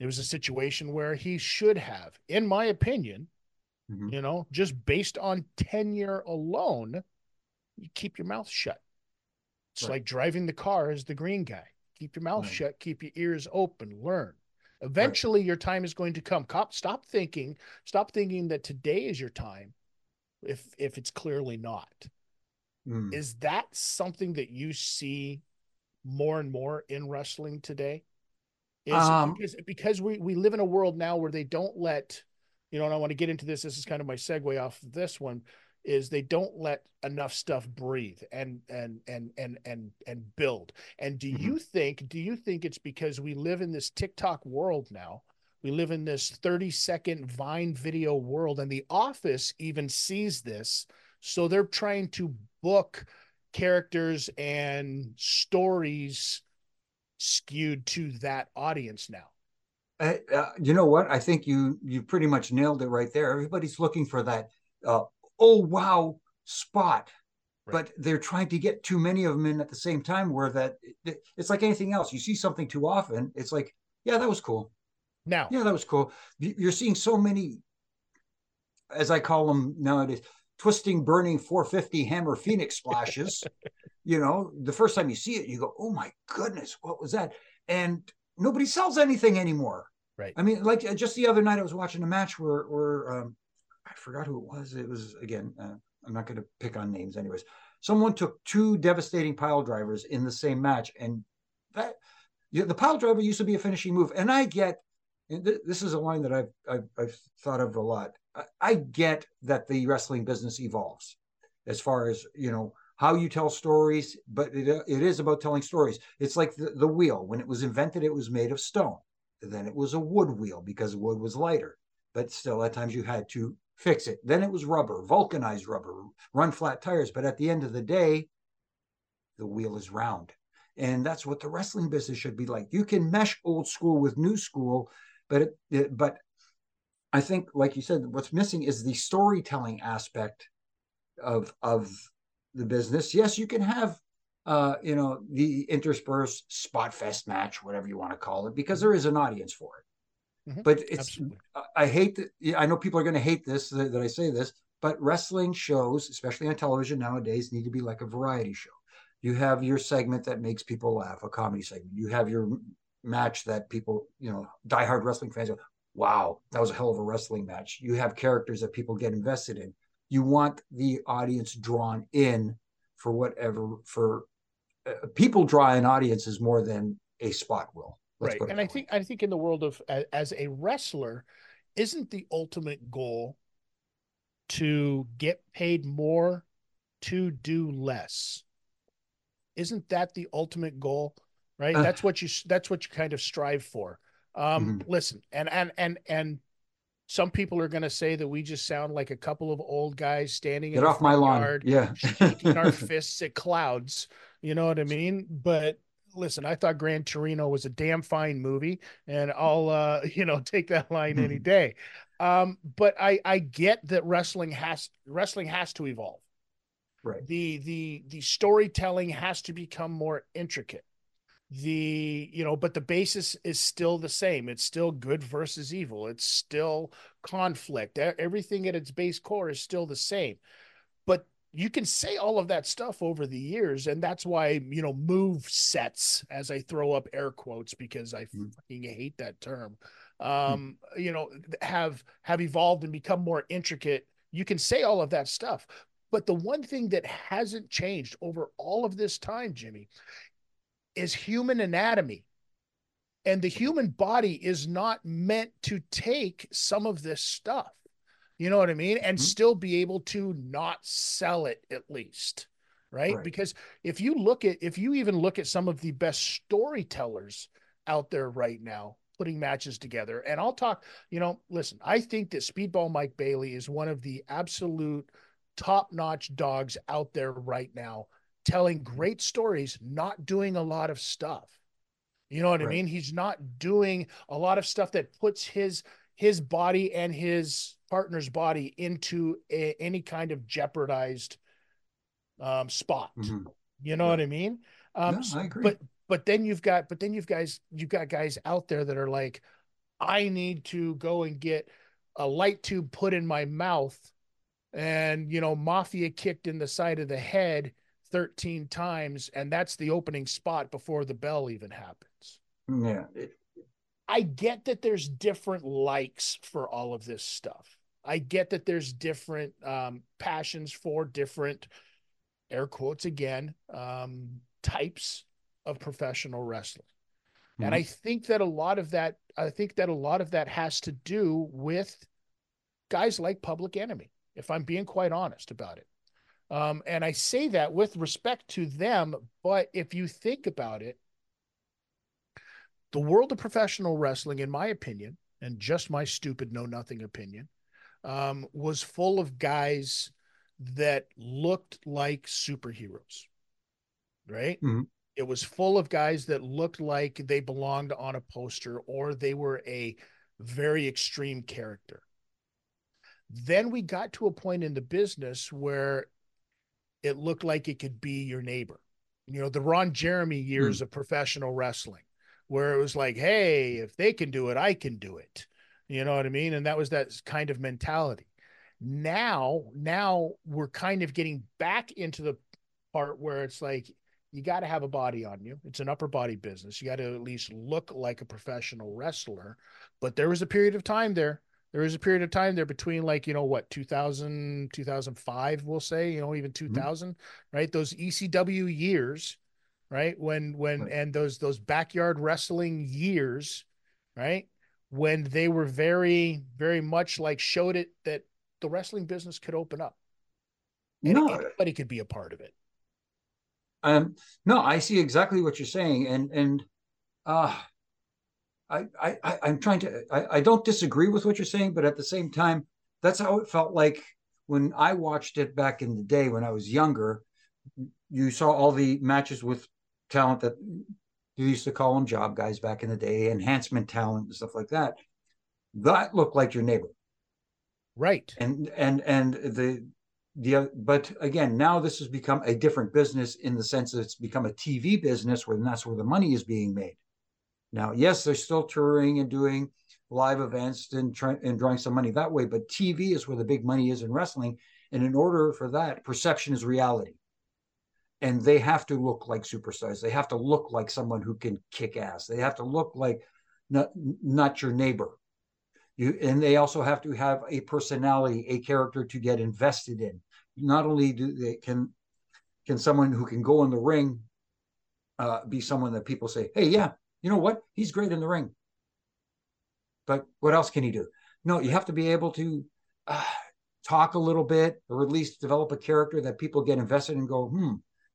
a situation where he should have, in my opinion, you know, just based on tenure alone, you keep your mouth shut. It's like driving the car as the green guy. Keep your mouth shut, keep your ears open, learn. Eventually your time is going to come. Cop, stop thinking that today is your time if it's clearly not. Is that something that you see more and more in wrestling today? Is because we live in a world now where they don't let, you know, and I want to get into this. This is kind of my segue off of this one, is they don't let enough stuff breathe and build. And do you think it's because we live in this TikTok world now? We live in this 30-second Vine video world, and The Office even sees this. So they're trying to book characters and stories skewed to that audience now. You know what? I think you pretty much nailed it right there. Everybody's looking for that oh wow spot, right? But they're trying to get too many of them in at the same time, where that it's like anything else. You see something too often, it's like, yeah, that was cool. Now, yeah, that was cool. You're seeing so many, as I call them nowadays, twisting, burning 450 hammer Phoenix splashes. You know, the first time you see it, you go, "Oh my goodness, what was that?" And nobody sells anything anymore, right? I mean, like just the other night, I was watching a match where I forgot who it was. It was again, I'm not going to pick on names, anyways. Someone took two devastating pile drivers in the same match, and that the pile driver used to be a finishing move. And I get, and this is a line that I've thought of a lot. I get that the wrestling business evolves as far as, you know, how you tell stories, but it is about telling stories. It's like the wheel. When it was invented, it was made of stone. Then it was a wood wheel because wood was lighter. But still, at times you had to fix it. Then it was rubber, vulcanized rubber, run flat tires. But at the end of the day, the wheel is round. And that's what the wrestling business should be like. You can mesh old school with new school, but I think, like you said, what's missing is the storytelling aspect of the business. Yes, you can have, you know, the interspersed spot fest match, whatever you want to call it, because there is an audience for it. But it's, absolutely. I hate that. I know people are going to hate this that I say this, but wrestling shows, especially on television nowadays, need to be like a variety show. You have your segment that makes people laugh, a comedy segment. You have your match that people, you know, diehard wrestling fans go, "Wow, that was a hell of a wrestling match." You have characters that people get invested in. you want the audience drawn in for whatever, for people draw in audiences more than a spot will. Right. And I think in the world of, as a wrestler, isn't the ultimate goal to get paid more to do less? Isn't that the ultimate goal? Right. That's what you kind of strive for. Listen, and some people are going to say that we just sound like a couple of old guys standing in the yard, shaking our fists at clouds. You know what I mean? But listen, I thought Gran Torino was a damn fine movie, and I'll take that line any day. But I get that wrestling has to evolve. Right. The storytelling has to become more intricate. But the basis is still the same. It's still good versus evil. It's still conflict. Everything at its base core is still the same. But you can say all of that stuff over the years, and that's why, move sets, as I throw up air quotes because I fucking hate that term, have evolved and become more intricate. You can say all of that stuff. But the one thing that hasn't changed over all of this time, Jimmy, is human anatomy, and the human body is not meant to take some of this stuff, you know what I mean? And still be able to not sell it, at least. Right. Because if you even look at some of the best storytellers out there right now, putting matches together, and I'll talk, listen, I think that Speedball Mike Bailey is one of the absolute top-notch dogs out there right now, telling great stories, not doing a lot of stuff. You know what I mean? He's not doing a lot of stuff that puts his body and his partner's body into any kind of jeopardized spot. You know what I mean? No, I agree. But then you've got guys out there that are like, I need to go and get a light tube put in my mouth and, mafia kicked in the side of the head 13 times, and that's the opening spot before the bell even happens. Yeah, I get that there's different likes for all of this stuff. I get that there's different passions for different, air quotes again, types of professional wrestling. Mm-hmm. And I think that a lot of that has to do with guys like Public Enemy, if I'm being quite honest about it. And I say that with respect to them, but if you think about it, the world of professional wrestling, in my opinion, and just my stupid know-nothing opinion, was full of guys that looked like superheroes, right? Mm-hmm. It was full of guys that looked like they belonged on a poster or they were a very extreme character. Then we got to a point in the business where it looked like it could be your neighbor, the Ron Jeremy years of professional wrestling, where it was like, hey, if they can do it, I can do it. You know what I mean? And that was that kind of mentality. Now we're kind of getting back into the part where it's like, you got to have a body on you. It's an upper body business. You got to at least look like a professional wrestler. but there was a period of time there. There was a period of time there between 2000, 2005, we'll say, even 2000, right? Those ECW years, right? And those backyard wrestling years, right? When they were very, very much showed it that the wrestling business could open up. And anybody could be a part of it. No, I see exactly what you're saying. And I'm trying to, I don't disagree with what you're saying, but at the same time, that's how it felt like when I watched it back in the day when I was younger. You saw all the matches with talent that you used to call them job guys back in the day, enhancement talent and stuff like that. That looked like your neighbor. Right. But again, now this has become a different business in the sense that it's become a TV business where that's where the money is being made. Now, yes, they're still touring and doing live events and drawing some money that way, but TV is where the big money is in wrestling. And in order for that, perception is reality. And they have to look like superstars. They have to look like someone who can kick ass. They have to look like not your neighbor. And they also have to have a personality, a character to get invested in. Not only do they can someone who can go in the ring be someone that people say, hey, yeah, you know what? He's great in the ring. But what else can he do? No, you have to be able to talk a little bit, or at least develop a character that people get invested in and go,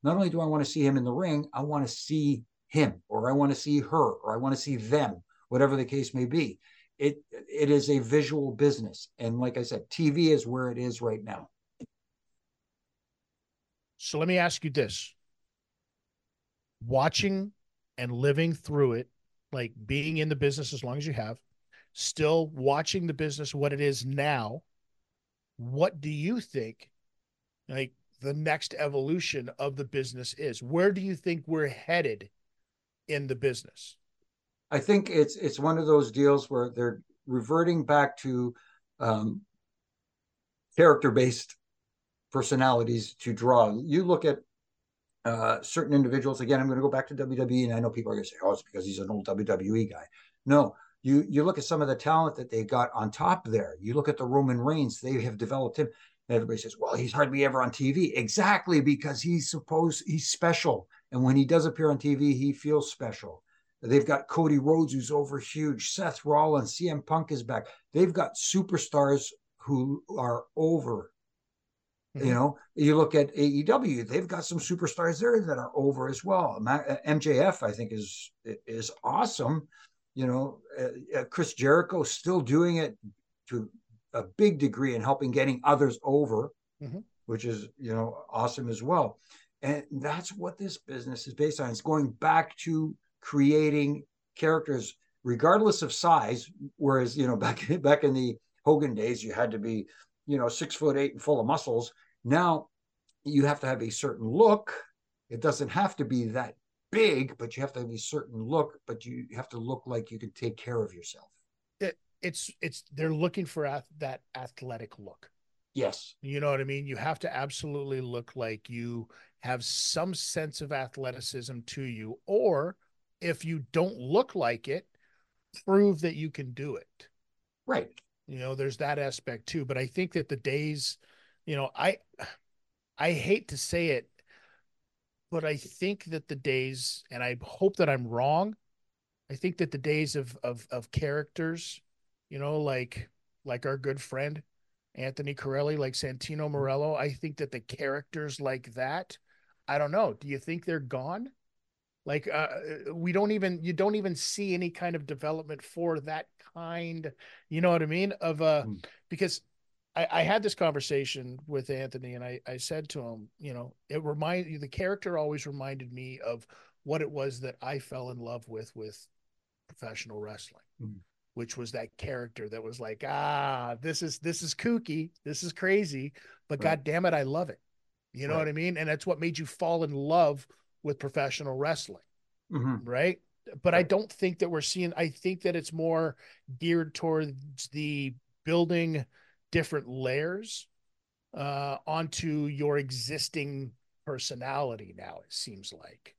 not only do I want to see him in the ring, I want to see him, or I want to see her, or I want to see them, whatever the case may be. It is a visual business. And like I said, TV is where it is right now. So let me ask you this. Watching and living through it, like being in the business as long as you have, still watching the business, what it is now, what do you think, like, the next evolution of the business is? Where do you think we're headed in the business? I think it's one of those deals where they're reverting back to character-based personalities to draw. You look at certain individuals. Again, I'm going to go back to WWE, and I know people are going to say, oh, it's because he's an old WWE guy. No, you look at some of the talent that they got on top there. You look at the Roman Reigns. They have developed him. And everybody says, well, he's hardly ever on TV. Exactly, because he's special. And when he does appear on TV, he feels special. They've got Cody Rhodes, who's over huge. Seth Rollins, CM Punk is back. They've got superstars who are over. Mm-hmm. You know, you look at AEW, they've got some superstars there that are over as well. MJF, I think, is awesome. You know, Chris Jericho still doing it to a big degree and helping getting others over, mm-hmm. which is, you know, awesome as well. And that's what this business is based on. It's going back to creating characters regardless of size. Whereas, you know, back in the Hogan days, you had to be, you know, 6'8" and full of muscles. Now you have to have a certain look. It doesn't have to be that big, but you have to have a certain look, but you have to look like you can take care of yourself. They're looking for that athletic look. Yes. You know what I mean? You have to absolutely look like you have some sense of athleticism to you, or if you don't look like it, prove that you can do it. Right. You know, there's that aspect too, but I think that the days, you know, I hate to say it, but I think that the days, and I hope that I'm wrong, I think that the days of characters, you know, like our good friend Anthony Corelli, like Santino Morello, I think that the characters like that, I don't know. Do you think they're gone? Like you don't even see any kind of development for that kind, you know what I mean? Because I had this conversation with Anthony, and I said to him, you know, the character always reminded me of what it was that I fell in love with professional wrestling, which was that character that was like, this is kooky, this is crazy, but right. God damn it, I love it. You know right. what I mean? And that's what made you fall in love with professional wrestling. Mm-hmm. Right. But right. I don't think that I think that it's more geared towards the building different layers onto your existing personality now, it seems like.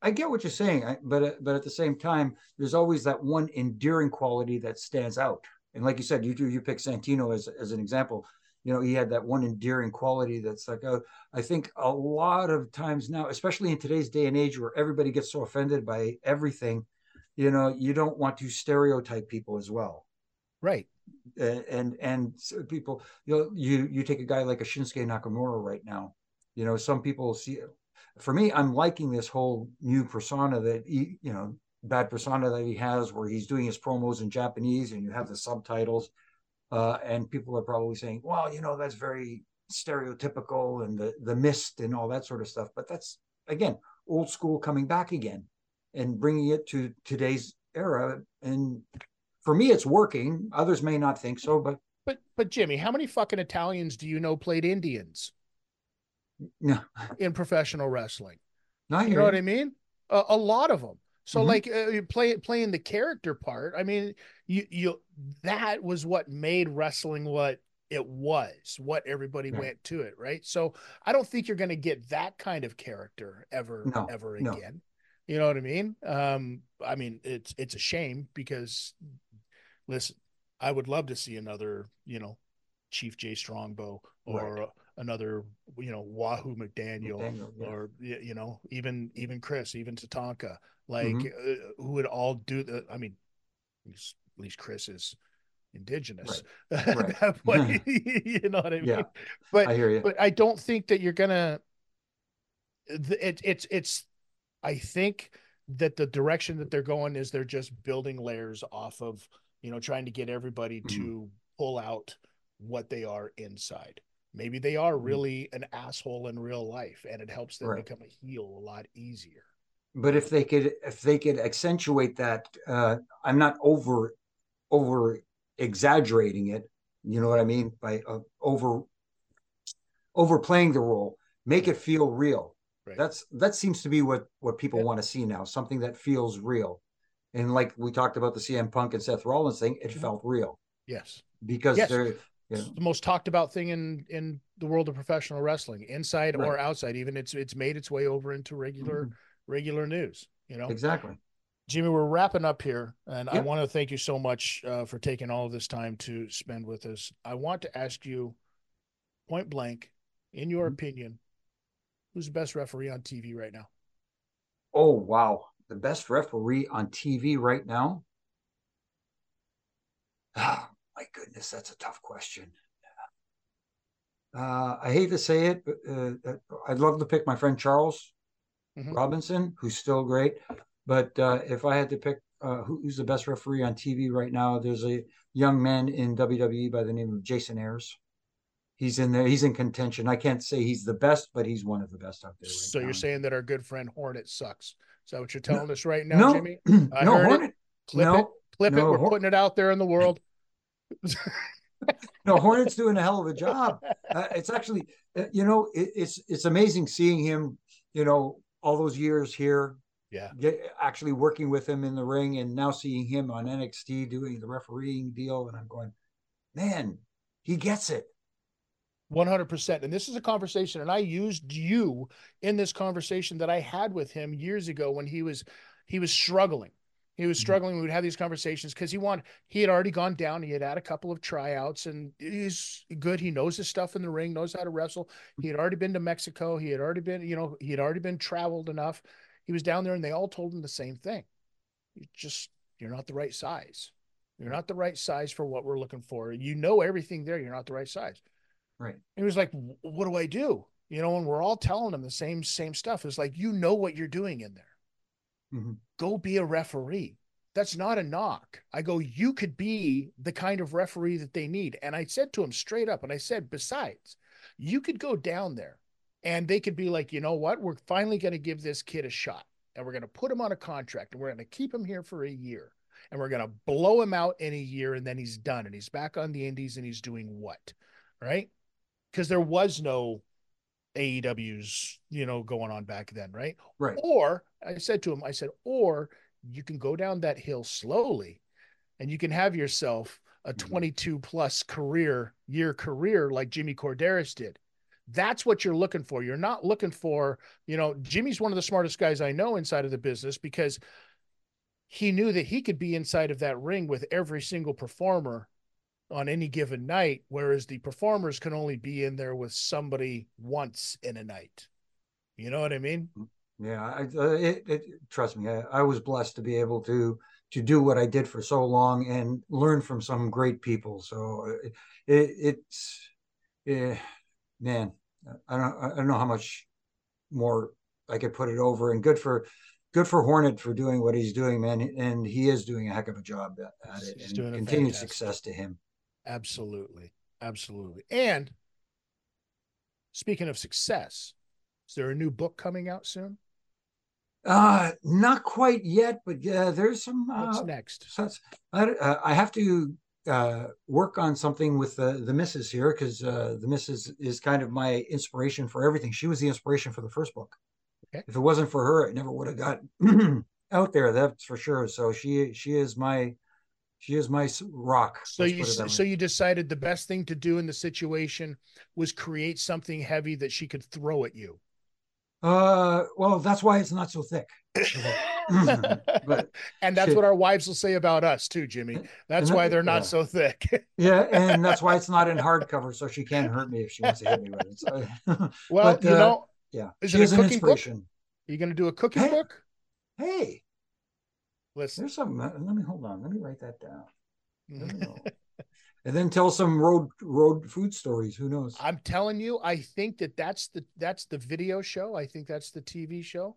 I get what you're saying, but at the same time, there's always that one endearing quality that stands out. And like you said, you pick Santino as an example. You know, he had that one endearing quality that's like, I think a lot of times now, especially in today's day and age where everybody gets so offended by everything, you know, you don't want to stereotype people as well. Right. And so people, you know, you take a guy like a Shinsuke Nakamura right now. You know, some people see, for me, I'm liking this whole new persona that bad persona that he has, where he's doing his promos in Japanese and you have the subtitles. And people are probably saying, well, you know, that's very stereotypical, and the mist and all that sort of stuff. But that's, again, old school coming back again and bringing it to today's era. And for me, it's working. Others may not think so, but Jimmy, how many fucking Italians do you know played Indians? No. In professional wrestling? Not you know what I mean? A lot of them. So mm-hmm. Playing the character part, I mean, you that was what made wrestling what it was, what everybody right. went to it, right? So I don't think you're going to get that kind of character ever again. You know what I mean? I mean, it's a shame because, listen, I would love to see another, you know, Chief Jay Strongbow or another, you know, Wahoo McDaniel or, you know, even Chris, even Tatanka, like who would all do the, I mean, at least Chris is indigenous at that point, you know what I mean? Yeah. But I hear you. But I don't think that you're going to, I think that the direction that they're going is they're just building layers off of, you know, trying to get everybody to pull out what they are inside. Maybe they are really an asshole in real life, and it helps them become a heel a lot easier. But if they could accentuate that, I'm not over exaggerating it. You know what I mean? By overplaying the role, make it feel real. Right. That seems to be what people want to see now. Something that feels real. And like we talked about the CM Punk and Seth Rollins thing, it felt real. Yes. Because they're it's the most talked about thing in the world of professional wrestling, inside or outside. Even it's made its way over into regular news, you know? Exactly. Jimmy, we're wrapping up here, and I want to thank you so much for taking all of this time to spend with us. I want to ask you point blank, in your opinion, who's the best referee on TV right now? Oh, wow. The best referee on TV right now? Oh, my goodness, that's a tough question. I hate to say it, but I'd love to pick my friend Charles Robinson, who's still great. But if I had to pick who's the best referee on TV right now, there's a young man in WWE by the name of Jason Ayres. He's in there. He's in contention. I can't say he's the best, but he's one of the best out there. So you're saying that our good friend Hornet sucks. Is that what you're telling us right now, Jimmy? Clip it. We're putting it out there in the world. No, Hornet's doing a hell of a job. It's actually, you know, it's amazing seeing him, you know, all those years here. Yeah. Actually working with him in the ring, and now seeing him on NXT doing the refereeing deal. And I'm going, man, he gets it. 100%. And this is a conversation, and I used you in this conversation that I had with him years ago when he was struggling. He was struggling. We would have these conversations because he had already gone down. He had had a couple of tryouts, and he's good. He knows his stuff in the ring, knows how to wrestle. He had already been to Mexico. He had already been, you know, traveled enough. He was down there, and they all told him the same thing. You're not the right size. You're not the right size for what we're looking for. You know everything there. You're not the right size. Right. He was like, what do I do? You know, and we're all telling him the same stuff. It's like, you know what you're doing in there. Go be a referee. That's not a knock. I go, you could be the kind of referee that they need. And I said to him straight up, and I said, besides, you could go down there and they could be like, you know what? We're finally going to give this kid a shot, and we're going to put him on a contract, and we're going to keep him here for a year, and we're going to blow him out in a year, and then he's done, and he's back on the indies, and he's doing what? Right? Because there was no AEWs, you know, going on back then, right? Right. Or I said to him, or you can go down that hill slowly, and you can have yourself a 22-plus career like Jimmy Korderas did. That's what you're looking for. You're not looking for, you know, Jimmy's one of the smartest guys I know inside of the business, because he knew that he could be inside of that ring with every single performer on any given night, whereas the performers can only be in there with somebody once in a night. You know what I mean? Yeah. Trust me, I was blessed to be able to do what I did for so long and learn from some great people. So man, I don't know how much more I could put it over, and good for Hornet for doing what he's doing, man. And he is doing a heck of a job at it, and continued success to him. Absolutely. Absolutely. And speaking of success, is there a new book coming out soon? Not quite yet, but yeah, there's some, what's next? I have to, work on something with the missus here, because the missus is kind of my inspiration for everything. She was the inspiration for the first book. Okay. If it wasn't for her, it never would have got out there. That's for sure. So she is my rock. So you decided the best thing to do in the situation was create something heavy that she could throw at you. Well, that's why it's not so thick. But, and that's what our wives will say about us too, Jimmy. That's why they're not so thick. Yeah, and that's why it's not in hardcover, so she can't hurt me if she wants to hit me with it. So, well, but, you know, yeah, she's an inspiration. Book? Are you going to do a cooking book? Hey, listen. There's some. Let me hold on. Let me write that down. I don't know. And then tell some road food stories. Who knows? I'm telling you, I think that's the video show. I think that's the TV show,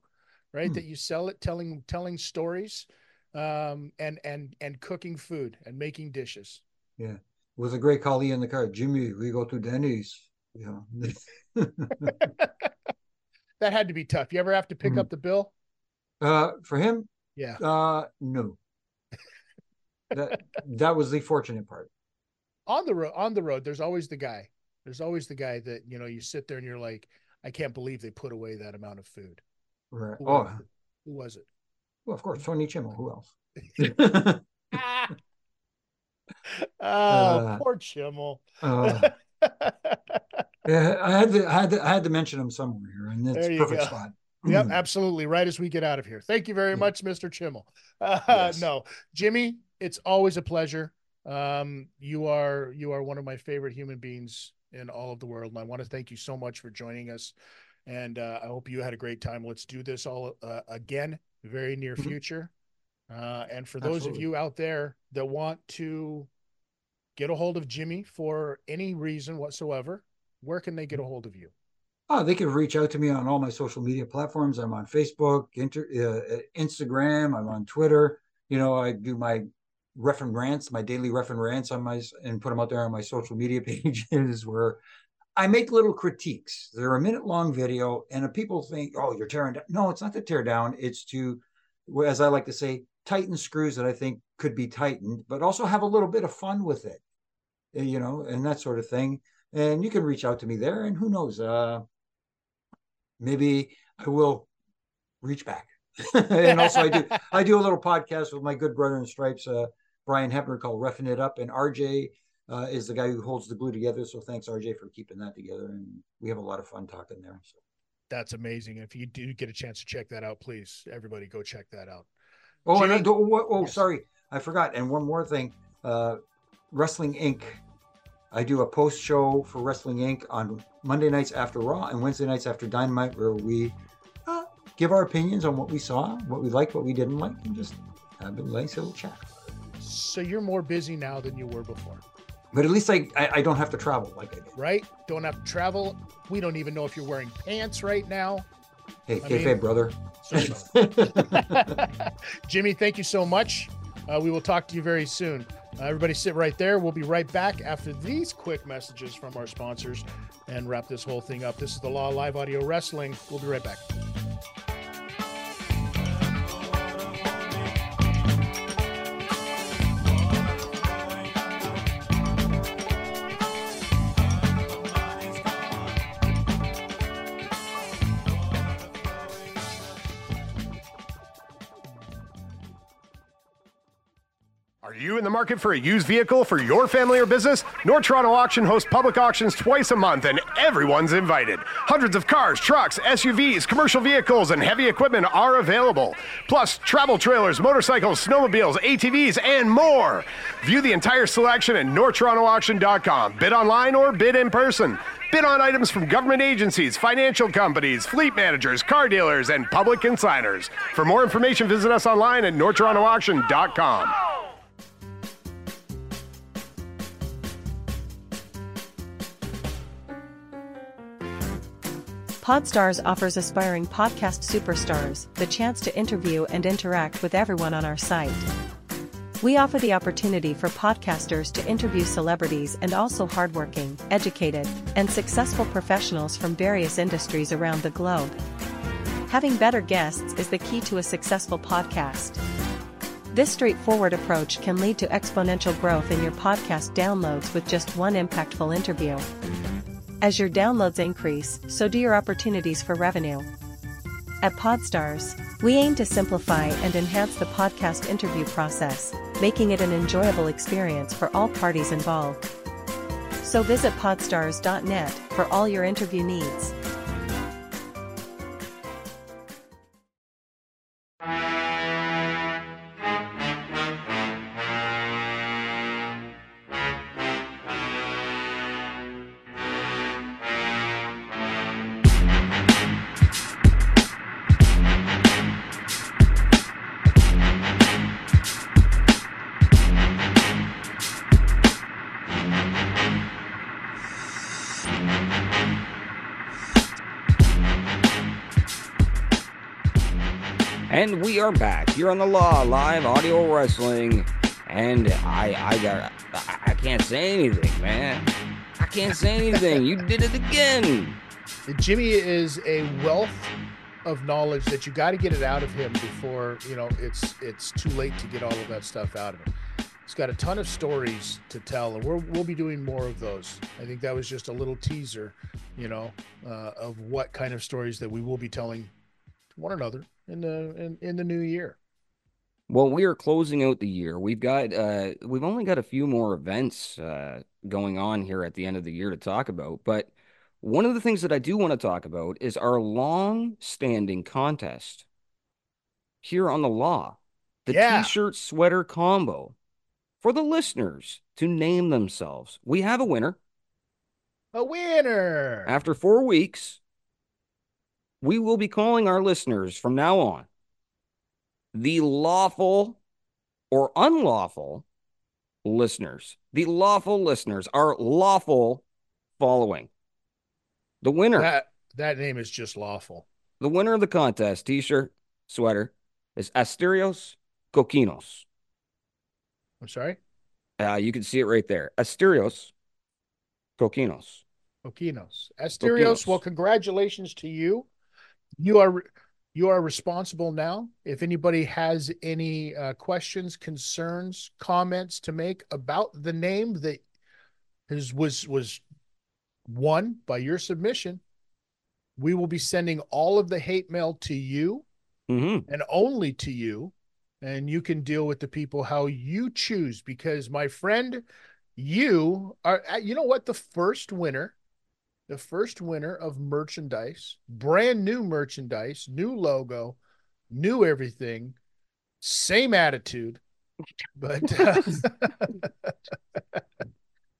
right? That you sell it, telling stories, and cooking food and making dishes. Yeah, with a great colleague in the car, Jimmy. We go to Denny's. Yeah, that had to be tough. You ever have to pick up the bill? For him? Yeah. No. That was the fortunate part. On the road, there's always the guy. There's always the guy that, you know, you sit there and you're like, I can't believe they put away that amount of food. Right. Who was it? Well, of course, Tony Chimmel. Who else? Poor Chimmel. Yeah, I had to mention him somewhere here, and it's perfect spot. Yep, absolutely. Right as we get out of here. Thank you very much, Mr. Chimmel. No, Jimmy, it's always a pleasure. You are one of my favorite human beings in all of the world, and I want to thank you so much for joining us, and I hope you had a great time. Let's do this all again very near future, and for those of you out there that want to get a hold of Jimmy for any reason whatsoever, where can they get a hold of you? They can reach out to me on all my social media platforms. I'm on Facebook, Instagram, I'm on Twitter. You know, I do my ref and rants, my daily ref and rants on my, and put them out there on my social media pages, where I make little critiques. They're a minute-long video, and if people think, oh, you're tearing down. No, it's not to tear down. It's to, as I like to say, tighten screws that I think could be tightened, but also have a little bit of fun with it, you know, and that sort of thing. And you can reach out to me there, and who knows, maybe I will reach back. And also I do a little podcast with my good brother in stripes, Brian Hebner, called Reffing It Up, and RJ is the guy who holds the glue together. So thanks, RJ, for keeping that together, and we have a lot of fun talking there. So that's amazing. If you do get a chance to check that out, please, everybody, go check that out. Oh, Jimmy, and sorry, I forgot. And one more thing, Wrestling Inc. I do a post show for Wrestling Inc. on Monday nights after Raw and Wednesday nights after Dynamite, where we give our opinions on what we saw, what we liked, what we didn't like, and just have a nice little chat. So you're more busy now than you were before. But at least I don't have to travel like I did. Right? Don't have to travel. We don't even know if you're wearing pants right now. Hey, kayfabe, brother. So. Jimmy, thank you so much. We will talk to you very soon. Everybody sit right there. We'll be right back after these quick messages from our sponsors and wrap this whole thing up. This is The Law Live Audio Wrestling. We'll be right back. In the market for a used vehicle for your family or business? North Toronto Auction hosts public auctions twice a month, and everyone's invited. Hundreds of cars, trucks, SUVs, commercial vehicles, and heavy equipment are available. Plus, travel trailers, motorcycles, snowmobiles, ATVs, and more. View the entire selection at northtorontoauction.com. Bid online or bid in person. Bid on items from government agencies, financial companies, fleet managers, car dealers, and public consigners. For more information, visit us online at northtorontoauction.com. Podstars offers aspiring podcast superstars the chance to interview and interact with everyone on our site. We offer the opportunity for podcasters to interview celebrities and also hardworking, educated, and successful professionals from various industries around the globe. Having better guests is the key to a successful podcast. This straightforward approach can lead to exponential growth in your podcast downloads with just one impactful interview. As your downloads increase, so do your opportunities for revenue. At Podstars, we aim to simplify and enhance the podcast interview process, making it an enjoyable experience for all parties involved. So visit podstars.net for all your interview needs. And we are back here on The Law, live audio wrestling. And I can't say anything, man. I can't say anything. You did it again. Jimmy is a wealth of knowledge that you got to get it out of him before, you know, it's too late to get all of that stuff out of him. He's got a ton of stories to tell, and we'll be doing more of those. I think that was just a little teaser, you know, of what kind of stories that we will be telling to one another in the new year. Well, we are closing out the year. We've got we've only got a few more events going on here at the end of the year to talk about, but one of the things that I do want to talk about is our long-standing contest here on The Law, the T-shirt sweater combo for the listeners to name themselves. We have a winner. A winner! After 4 weeks, we will be calling our listeners from now on the lawful or unlawful listeners. The lawful listeners, our lawful following. The winner. That name is just lawful. The winner of the contest, T-shirt, sweater, is Asterios Coquinos. I'm sorry? You can see it right there. Asterios Coquinos. Coquinos. Asterios, well, congratulations to you. You are responsible now. If anybody has any questions, concerns, comments to make about the name that was won by your submission, we will be sending all of the hate mail to you and only to you, and you can deal with the people how you choose, because, my friend, you are, you know what, the first winner of merchandise, brand new merchandise, new logo, new everything, same attitude, but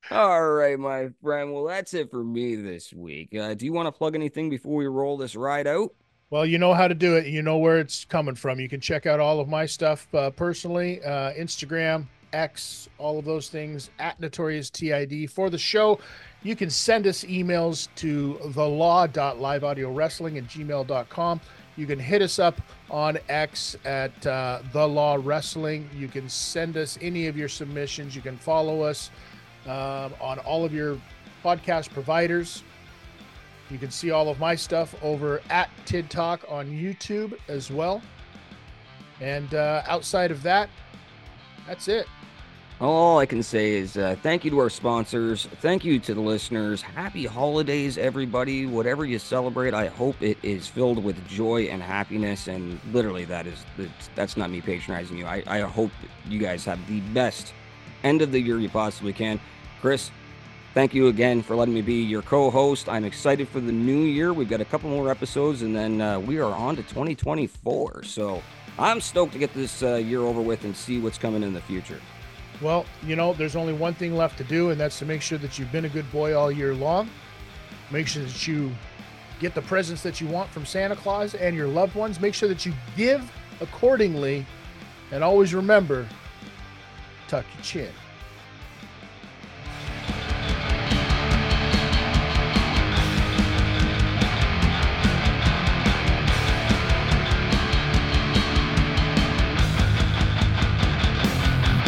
all right, my friend. Well, that's it for me this week. Do you want to plug anything before we roll this ride out? Well, you know how to do it. You know where it's coming from. You can check out all of my stuff personally, Instagram, X, all of those things, at NotoriousTID. For the show, you can send us emails to thelaw.liveaudiowrestling@gmail.com. You can hit us up on X at The Law Wrestling. You can send us any of your submissions. You can follow us on all of your podcast providers. You can see all of my stuff over at TID Talk on YouTube as well. And outside of that, that's it. All I can say is thank you to our sponsors. Thank you to the listeners. Happy holidays, everybody. Whatever you celebrate, I hope it is filled with joy and happiness. And literally, that's not me patronizing you. I hope you guys have the best end of the year you possibly can. Chris, thank you again for letting me be your co-host. I'm excited for the new year. We've got a couple more episodes, and then we are on to 2024. So I'm stoked to get this year over with and see what's coming in the future. Well, you know, there's only one thing left to do, and that's to make sure that you've been a good boy all year long. Make sure that you get the presents that you want from Santa Claus and your loved ones. Make sure that you give accordingly, and always remember, tuck your chin.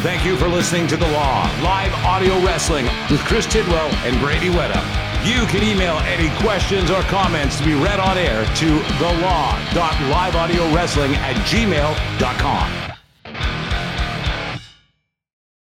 Thank you for listening to The Law, live audio wrestling with Chris Tidwell and Bradie Whetham. You can email any questions or comments to be read on air to thelaw.liveaudiowrestling@gmail.com.